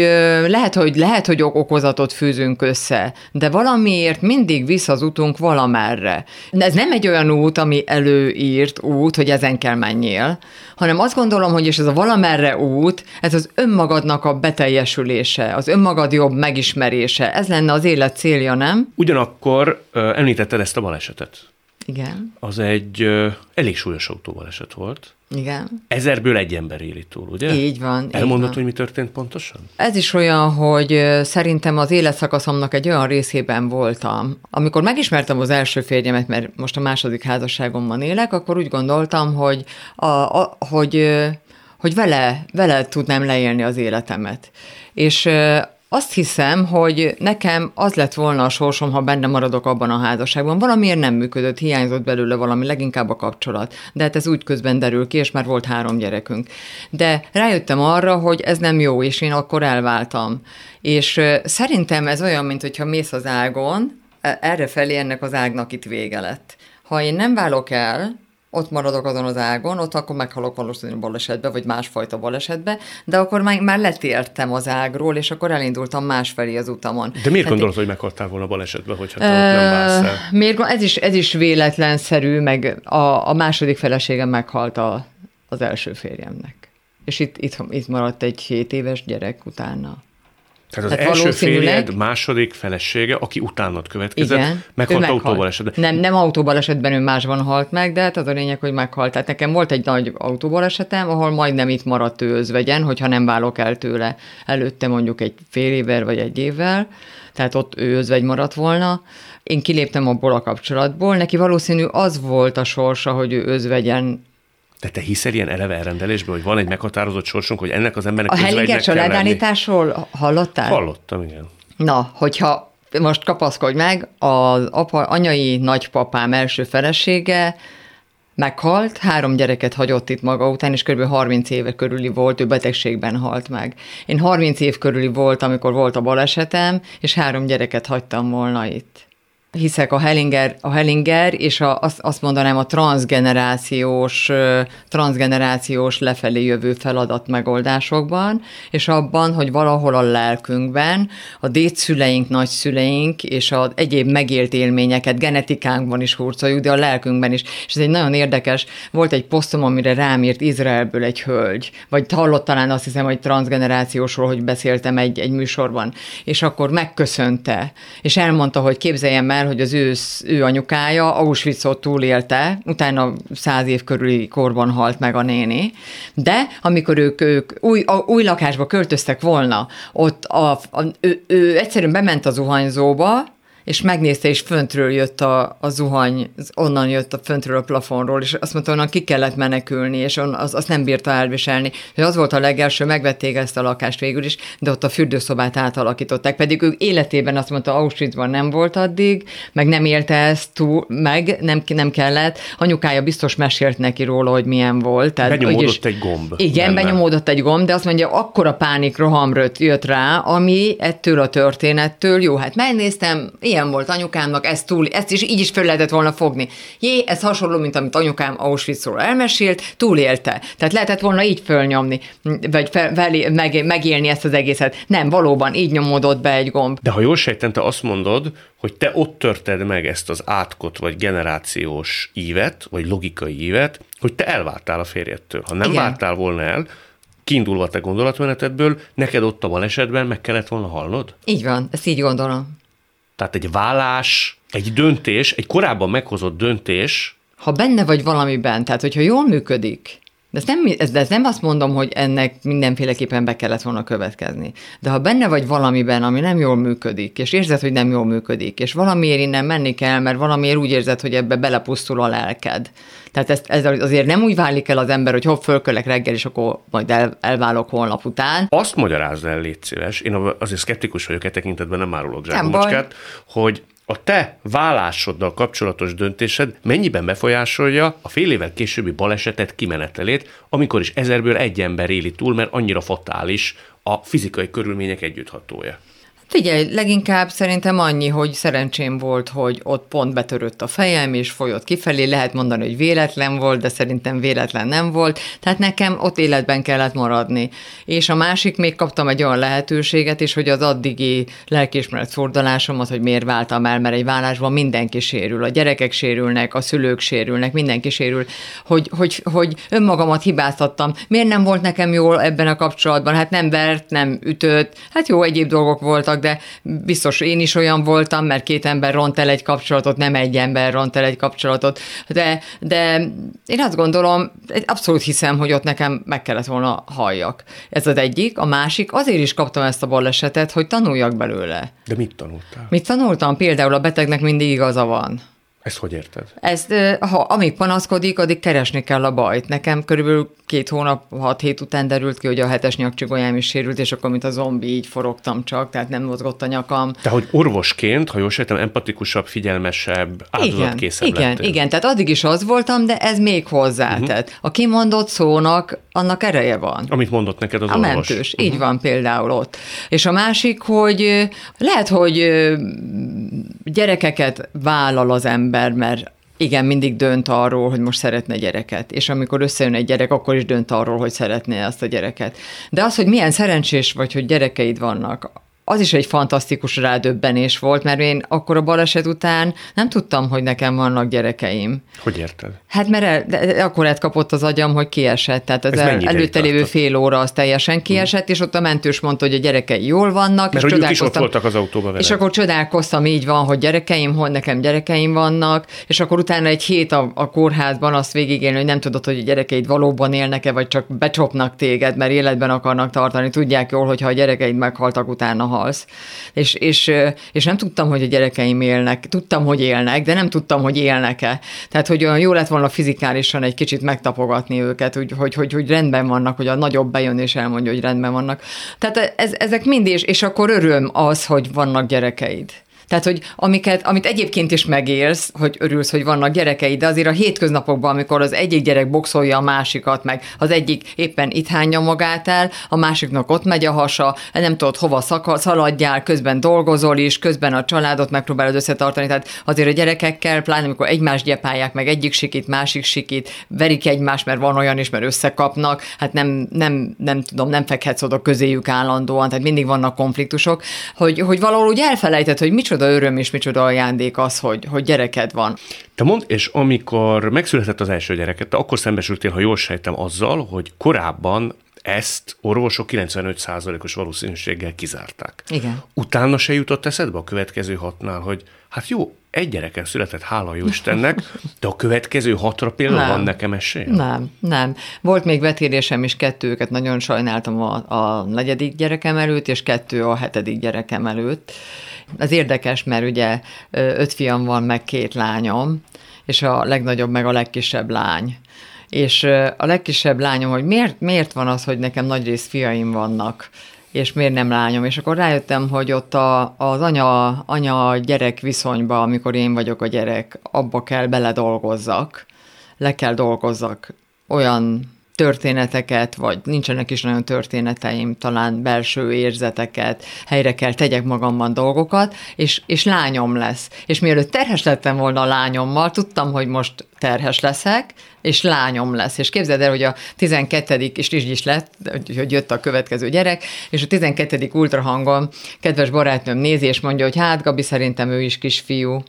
lehet, hogy okozatot fűzünk össze, de valamiért mindig vissza az utunk valamerre. De ez nem egy olyan út, ami előírt út, hogy ezen kell menjél, hanem azt gondolom, hogy és ez a valamerre út, ez az önmagadnak a beteljesülése, az önmagad jobb megismerése. Ez lenne az élet célja, nem? Ugyanakkor említetted ezt a balesetet. Igen. Az egy elég súlyos autóbaleset volt. Igen. 1000-ből egy ember él itt túl, ugye? Így van. Elmondod, hogy mi történt pontosan? Ez is olyan, hogy szerintem az életszakaszomnak egy olyan részében voltam. Amikor megismertem az első férjemet, mert most a második házasságomban élek, akkor úgy gondoltam, hogy hogy vele tudnám leélni az életemet. És azt hiszem, hogy nekem az lett volna a sorsom, ha benne maradok abban a házasságban. Valamiért nem működött, hiányzott belőle valami, leginkább a kapcsolat. De hát ez úgy közben derül ki, és már volt 3 gyerekünk. De rájöttem arra, hogy ez nem jó, és én akkor elváltam. És szerintem ez olyan, mint hogyha mész az ágon, errefelé ennek az ágnak itt vége lett. Ha én nem válok el, ott maradok azon az ágon, ott akkor meghalok valószínűleg balesetbe, vagy másfajta balesetbe, de akkor már letértem az ágról, és akkor elindultam másfelé az utamon. De miért gondolod, hogy meghaltál volna balesetbe, hogyha nem válsz el? Miért, ez is véletlenszerű, meg a második feleségem meghalt az első férjemnek. És itt maradt egy 7 éves gyerek utána. Tehát az tehát első férjed, második felesége, aki utánad következett, igen, meghalt autóbalesetben. Nem autóbalesetben, ő másban halt meg, de hát az a lényeg, hogy meghalt. Tehát nekem volt egy nagy autóbalesetem, ahol majdnem itt maradt ő özvegyen, hogyha nem válok el tőle előtte mondjuk egy fél évvel vagy egy évvel, tehát ott ő özvegy maradt volna. Én kiléptem abból a kapcsolatból, neki valószínű az volt a sorsa, hogy ő özvegyen. De te hiszel ilyen eleve elrendelésben, hogy van egy meghatározott sorsunk, hogy ennek az embernek közben kell lenni? A Hellinger családállításról hallottál? Hallottam, igen. Na, hogyha most kapaszkodj meg, az anyai nagypapám első felesége meghalt, 3 gyereket hagyott itt maga után, és kb. 30 éve körüli volt, ő betegségben halt meg. Én 30 év körüli voltam, amikor volt a balesetem, és 3 gyereket hagytam volna itt. Hiszek a Hellinger és azt mondanám a transgenerációs lefelé jövő feladat megoldásokban, és abban, hogy valahol a lelkünkben a dédszüleink, nagyszüleink és az egyéb megélt élményeket genetikánkban is hurcoljuk, de a lelkünkben is. És ez egy nagyon érdekes, volt egy posztom, amire rám írt Izraelből egy hölgy, vagy hallott talán azt hiszem, hogy transgenerációsról, hogy beszéltem egy műsorban, és akkor megköszönte, és elmondta, hogy képzeljem el, hogy az ő anyukája Auschwitzot túlélte, utána 100 év körüli korban halt meg a néni, de amikor ők új lakásba költöztek volna, ott ő egyszerűen bement a zuhanyzóba, és megnézte, és föntről jött a zuhany, onnan jött föntről a plafonról, és azt mondta, onnan ki kellett menekülni, és azt nem bírta elviselni. Az volt a legelső, megvették ezt a lakást végül is, de ott a fürdőszobát átalakították. Pedig ő életében azt mondta, Auschwitzban nem volt addig, meg nem élte ezt túl, meg nem kellett. Anyukája biztos mesélt neki róla, hogy milyen volt. Tehát, benyomódott egy gomb. Igen, benyomódott egy gomb, de azt mondja, akkora pánikrohamra jött rá, ami ettől a történettől, jó, hát megnéztem, ilyen volt anyukámnak, ezt is így is föl lehetett volna fogni. Jé, ez hasonló, mint amit anyukám Auschwitzról elmesélt, túlélte. Tehát lehetett volna így fölnyomni, vagy megélni ezt az egészet. Nem, valóban így nyomódott be egy gomb. De ha jól sejtem, te azt mondod, hogy te ott törted meg ezt az átkot, vagy generációs ívet, vagy logikai ívet, hogy te elváltál a férjedtől. Ha nem váltál volna el, kiindulva te gondolatmenetedből, neked ott a balesetben meg kellett volna halnod? Így van, ezt így gondolom. Tehát egy válás, egy döntés, egy korábban meghozott döntés. Ha benne vagy valamiben, tehát hogyha jól működik, de ezt nem azt mondom, hogy ennek mindenféleképpen be kellett volna következni. De ha benne vagy valamiben, ami nem jól működik, és érzed, hogy nem jól működik, és valamiért innen menni kell, mert valamiért úgy érzed, hogy ebbe belepusztul a lelked. Tehát ez azért nem úgy válik el az ember, hogy hopp, fölkölek reggel, és akkor majd elválok holnap után. Azt magyarázz el, légy szíves, én azért szkeptikus vagyok e tekintetben, nem árulok zsákmacskát, hogy a te válásoddal kapcsolatos döntésed mennyiben befolyásolja a fél évvel későbbi balesetet kimenetelét, amikor is 1000-ből 1 ember éli túl, mert annyira fatális a fizikai körülmények együtthatója. Figyelj, leginkább szerintem annyi, hogy szerencsém volt, hogy ott pont betörött a fejem, és folyott kifelé, lehet mondani, hogy véletlen volt, de szerintem véletlen nem volt, tehát nekem ott életben kellett maradni. És a másik, még kaptam egy olyan lehetőséget is, hogy az addigi lelkiismeret fordulásomat, hogy miért váltam el, mert egy válásban mindenki sérül, a gyerekek sérülnek, a szülők sérülnek, mindenki sérül, hogy önmagamat hibáztattam, miért nem volt nekem jól ebben a kapcsolatban, hát nem vert, nem ütött, hát jó, egyéb dolgok voltak, de biztos én is olyan voltam, mert 2 ember ront el egy kapcsolatot, nem 1 ember ront el egy kapcsolatot, de én azt gondolom, abszolút hiszem, hogy ott nekem meg kellett volna halljak. Ez az egyik, a másik, azért is kaptam ezt a balesetet, hogy tanuljak belőle. De mit tanultál? Mit tanultam? Például a betegnek mindig igaza van. Ezt hogy érted? Ezt, ha amíg panaszkodik, addig keresni kell a bajt. Nekem körülbelül 2 hónap, 6 hét után derült ki, hogy a 7-es nyakcsigolyám is sérült, és akkor mint a zombi így forogtam csak, tehát nem mozgott a nyakam. Tehát, hogy orvosként, ha jól sejtem, empatikusabb, figyelmesebb, áldozatkészebb lettél. Igen, tehát addig is az voltam, de ez még hozzátett. A kimondott szónak annak ereje van. Amit mondott neked az orvos. A mentős, így van például ott. És a másik, hogy lehet, hogy gyerekeket vállal az ember, mert igen, mindig dönt arról, hogy most szeretne gyereket, és amikor összejön egy gyerek, akkor is dönt arról, hogy szeretné azt a gyereket. De az, hogy milyen szerencsés vagy, hogy gyerekeid vannak, az is egy fantasztikus rádöbbenés volt, mert én akkor a baleset után nem tudtam, hogy nekem vannak gyerekeim. Hogy érted? Hát mert akkor elkapott az agyam, hogy kiesett. Tehát az előtte lévő fél óra az teljesen kiesett, és ott a mentős mondta, hogy a gyerekei jól vannak. Mert és hogy ők is ott voltak az autóban vele. És akkor csodálkoztam, így van, hogy gyerekeim, hogy nekem gyerekeim vannak, és akkor utána egy hét a kórházban azt végigélni, hogy nem tudod, hogy a gyerekeid valóban élnek-e, vagy csak becsopnak téged, mert életben akarnak tartani. Tudják jól, hogyha a gyerekeid meghaltak, utána halsz. És nem tudtam, hogy a gyerekeim élnek. Tudtam, hogy élnek, de nem tudtam, hogy élnek-e. Tehát, hogy olyan jó lett volna fizikálisan egy kicsit megtapogatni őket, hogy rendben vannak, hogy a nagyobb bejön és elmondja, hogy rendben vannak. Tehát ezek mind, és akkor öröm az, hogy vannak gyerekeid. Tehát, hogy amit egyébként is megélsz, hogy örülsz, hogy vannak gyerekeid, de azért a hétköznapokban, amikor az egyik gyerek boxolja a másikat, meg az egyik éppen itt hányja magát el, a másiknak ott megy a hasa, nem tudod hova szaladjál, közben dolgozol is, közben a családot megpróbálod összetartani, tehát azért a gyerekekkel, pláne amikor egymást gyepálják, meg egyik sikít, másik sikít, verik egymást, mert van olyan is, mert összekapnak, hát nem tudom, nem fekhetsz oda közéjük állandóan, tehát mindig vannak konfliktusok, hogy valahol úgy elfelejted, hogy micsoda öröm és micsoda ajándék az, hogy gyereked van. Te mondd, és amikor megszületett az első gyereket, te akkor szembesültél, ha jól sejtem, azzal, hogy korábban ezt orvosok 95%-os valószínűséggel kizárták. Igen. Utána se jutott eszedbe a következő hatnál, hogy hát jó, egy gyerekem született, hála jó Istennek, de a következő 6-ra például van nekem esély? Nem. Volt még vetélésem is, 2, őket nagyon sajnáltam a 4. gyerekem előtt, és 2 a 7. gyerekem előtt. Az érdekes, mert ugye 5 fiam van, meg 2 lányom, és a legnagyobb, meg a legkisebb lány. És a legkisebb lányom, hogy miért van az, hogy nekem nagyrészt fiaim vannak, és miért nem lányom. És akkor rájöttem, hogy ott az anya-gyerek viszonyba, amikor én vagyok a gyerek, abba kell beledolgozzak, le kell dolgozzak olyan történeteket, vagy nincsenek is nagyon történeteim, talán belső érzeteket, helyre kell tegyek magamban dolgokat, és lányom lesz. És mielőtt terhes lettem volna a lányommal, tudtam, hogy most terhes leszek, és lányom lesz. És képzeld el, hogy a 12. és így is lett, hogy jött a következő gyerek, és a 12. ultrahangon kedves barátnőm nézi, és mondja, hogy hát Gabi, szerintem ő is kisfiú.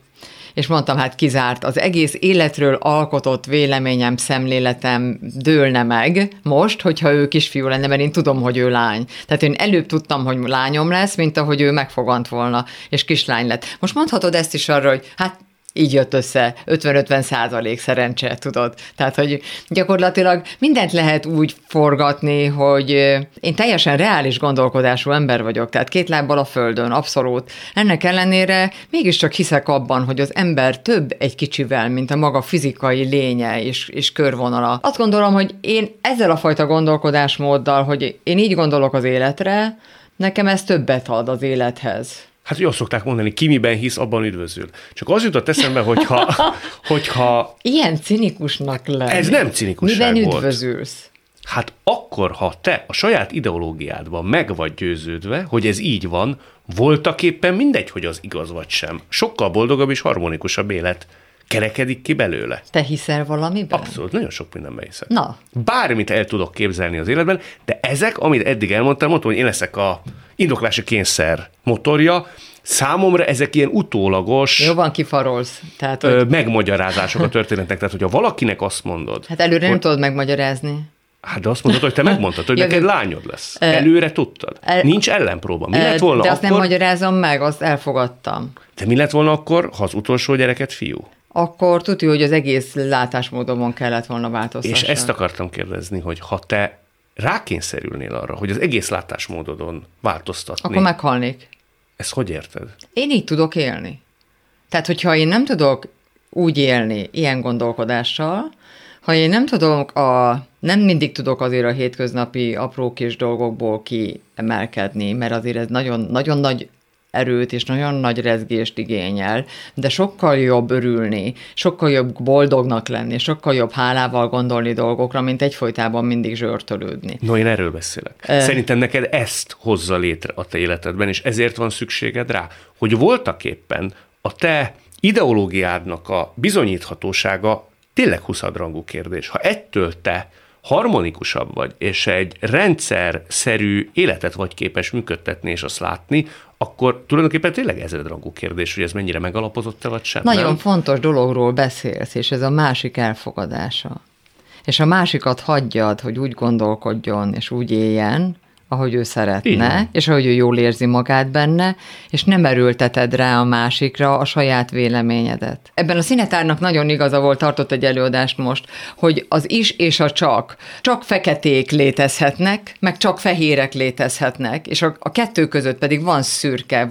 És mondtam, hát kizárt. Az egész életről alkotott véleményem, szemléletem dőlne meg most, hogyha ő kisfiú lenne, mert én tudom, hogy ő lány. Tehát én előbb tudtam, hogy lányom lesz, mint ahogy ő megfogant volna, és kislány lett. Most mondhatod ezt is arra, hogy hát így jött össze, 50-50% szerencse, tudod. Tehát, hogy gyakorlatilag mindent lehet úgy forgatni, hogy én teljesen reális gondolkodású ember vagyok, tehát 2 lábbal a földön, abszolút. Ennek ellenére mégiscsak hiszek abban, hogy az ember több egy kicsivel, mint a maga fizikai lénye és körvonala. Azt gondolom, hogy én ezzel a fajta gondolkodásmóddal, hogy én így gondolok az életre, nekem ez többet ad az élethez. Hát, hogy azt szokták mondani, ki miben hisz, abban üdvözül. Csak az jutott eszembe, hogyha... Ilyen cinikusnak lenni. Ez nem cinikusság volt. Miben üdvözülsz? Hát akkor, ha te a saját ideológiádban meg vagy győződve, hogy ez így van, voltaképpen mindegy, hogy az igaz vagy sem. Sokkal boldogabb és harmonikusabb élet kerekedik ki belőle. Te hiszel valamiben? Abszolút, nagyon sok mindenben hiszek. Na. Bármit el tudok képzelni az életben, de ezek, amit eddig elmondtam, hogy én leszek a indoklási kényszer motorja, számomra ezek ilyen utólagos... Jobban kifarolsz. Tehát, hogy... megmagyarázások a történetnek. Tehát, hogyha valakinek azt mondod... Hát előre nem tudod megmagyarázni. Hát de azt mondod, hogy te megmondtad, hogy neked lányod lesz. Előre tudtad. Nincs ellenpróba. Mi lett volna de azt akkor... nem magyarázom meg, azt elfogadtam. De mi lett volna akkor, ha az utolsó gyereket fiú? Akkor tudja, hogy az egész látásmódomon kellett volna változtatni. És ezt akartam kérdezni, hogy ha te rákényszerülnél arra, hogy az egész látásmódodon változtatni... Akkor meghalnék. Ezt hogy érted? Én így tudok élni. Tehát, hogyha én nem tudok úgy élni, ilyen gondolkodással, ha én nem tudok nem mindig tudok azért a hétköznapi apró kis dolgokból kiemelkedni, mert azért ez nagyon, nagyon nagy erőt és nagyon nagy rezgést igényel, de sokkal jobb örülni, sokkal jobb boldognak lenni, sokkal jobb hálával gondolni dolgokra, mint egyfolytában mindig zsörtölődni. No, én erről beszélek. Szerintem neked ezt hozza létre a te életedben, és ezért van szükséged rá, hogy voltaképpen a te ideológiádnak a bizonyíthatósága tényleg huszadrangú kérdés. Ha ettől te harmonikusabb vagy, és egy rendszerszerű életet vagy képes működtetni és azt látni, akkor tulajdonképpen tényleg ezredrangú kérdés, hogy ez mennyire megalapozott-e vagy sem. Nagyon nem? Fontos dologról beszélsz, és ez a másik elfogadása. És a másikat hagyjad, hogy úgy gondolkodjon és úgy éljen, ahogy ő szeretne, igen, és ahogy ő jól érzi magát benne, és nem erőlteted rá a másikra a saját véleményedet. Ebben a Szinetárnak nagyon igaza volt, tartott egy előadást most, hogy az is és a csak. Csak feketék létezhetnek, meg csak fehérek létezhetnek, és a kettő között pedig van szürke,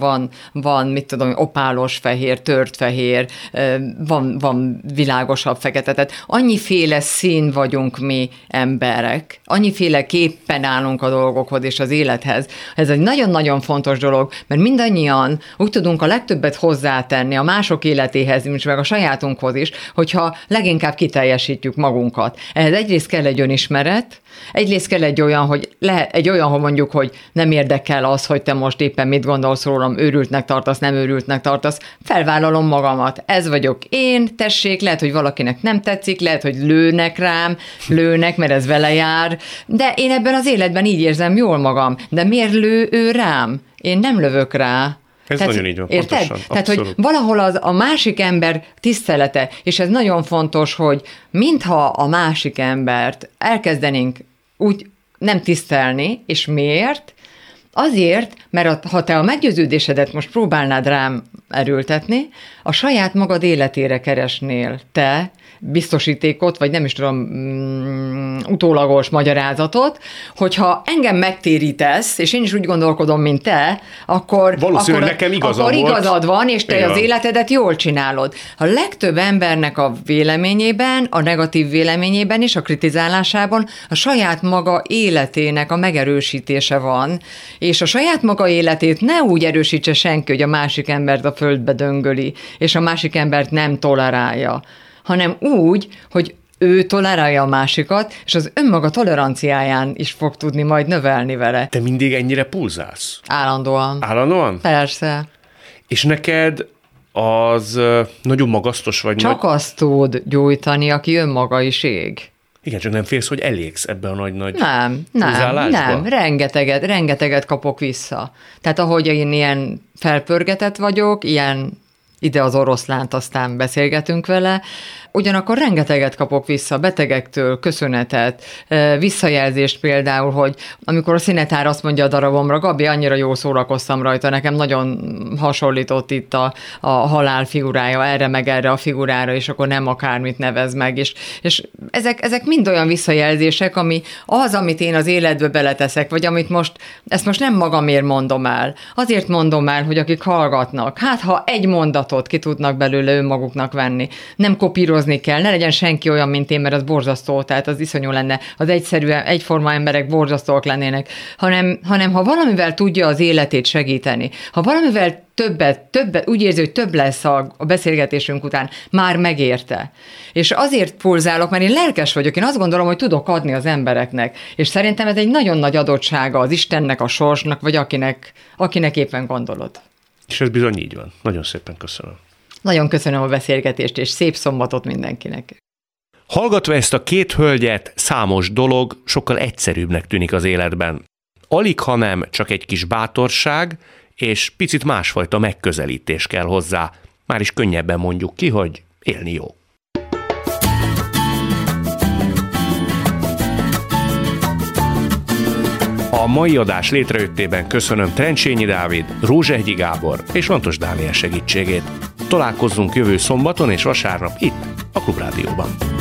van mit tudom, opálos fehér, tört fehér, van világosabb fekete. Tehát annyiféle szín vagyunk mi emberek, annyiféle képpen állunk a dolgokhoz, és az élethez. Ez egy nagyon-nagyon fontos dolog, mert mindannyian úgy tudunk a legtöbbet hozzátenni a mások életéhez, mint meg a sajátunkhoz is, hogyha leginkább kiteljesítjük magunkat. Ehhez egyrészt kell egy önismeret, egyrészt kell egy olyan, hogy hogy mondjuk, hogy nem érdekel az, hogy te most éppen mit gondolsz rólam, őrültnek tartasz, nem őrültnek tartasz, felvállalom magamat. Ez vagyok én, tessék, lehet, hogy valakinek nem tetszik, lehet, hogy lőnek rám, mert ez vele jár, de én ebben az életben így érzem jól magam, de miért lő ő rám? Én nem lövök rá. Ez tehát, nagyon így van, érted? Pontosan. Tehát, abszolút. Hogy valahol a másik ember tisztelete, és ez nagyon fontos, hogy mintha a másik embert elkezdenénk úgy nem tisztelni, és miért? Azért, mert ha te a meggyőződésedet most próbálnád rám erőltetni, a saját magad életére keresnél te biztosítékot, vagy nem is tudom, utólagos magyarázatot, hogyha engem megtérítesz, és én is úgy gondolkodom, mint te, akkor nekem igazad van, és te igen, az életedet jól csinálod. A legtöbb embernek a véleményében, a negatív véleményében és a kritizálásában a saját maga életének a megerősítése van, és a saját maga életét ne úgy erősítse senki, hogy a másik embert a földbe döngöli, és a másik embert nem tolerálja, hanem úgy, hogy ő tolerálja a másikat, és az önmaga toleranciáján is fog tudni majd növelni vele. Te mindig ennyire pulzálsz? Állandóan. Állandóan? Persze. És neked az nagyon magasztos vagy? Csak nagy... azt tud gyújtani, aki önmaga is ég. Igen, csak nem félsz, hogy elégsz ebben a nagy-nagy húzálásba? Nem, rengeteget kapok vissza. Tehát ahogy én ilyen felpörgetett vagyok, ilyen ide az oroszlánt, aztán beszélgetünk vele, ugyanakkor rengeteget kapok vissza betegektől, köszönetet, visszajelzést például, hogy amikor a Szinetár azt mondja a darabomra, Gabi, annyira jól szórakoztam rajta, nekem nagyon hasonlított itt a halál figurája, erre meg erre a figurára, és akkor nem akármit nevez meg, és ezek mind olyan visszajelzések, ami az, amit én az életbe beleteszek, vagy amit ezt most nem magamért mondom el, azért mondom el, hogy akik hallgatnak, hát ha egy mondatot ki tudnak belőle önmaguknak venni, nem kopírozni kell, ne legyen senki olyan, mint én, mert az borzasztó, tehát az iszonyú lenne, az egyforma emberek borzasztóak lennének, hanem ha valamivel tudja az életét segíteni, ha valamivel többet, úgy érzi, hogy több lesz a beszélgetésünk után, már megérte. És azért pulzálok, mert én lelkes vagyok, én azt gondolom, hogy tudok adni az embereknek, és szerintem ez egy nagyon nagy adottsága az Istennek, a sorsnak, vagy akinek éppen gondolod. És ez bizony így van. Nagyon szépen köszönöm. Nagyon köszönöm a beszélgetést, és szép szombatot mindenkinek. Hallgatva ezt a két hölgyet, számos dolog sokkal egyszerűbbnek tűnik az életben. Alig, ha nem, csak egy kis bátorság, és picit másfajta megközelítés kell hozzá. Már is könnyebben mondjuk ki, hogy élni jó. A mai adás létrejöttében köszönöm Trencsényi Dávid, Rózsaegyi Gábor és Fontos Dániel segítségét. Találkozzunk jövő szombaton és vasárnap itt, a Klubrádióban.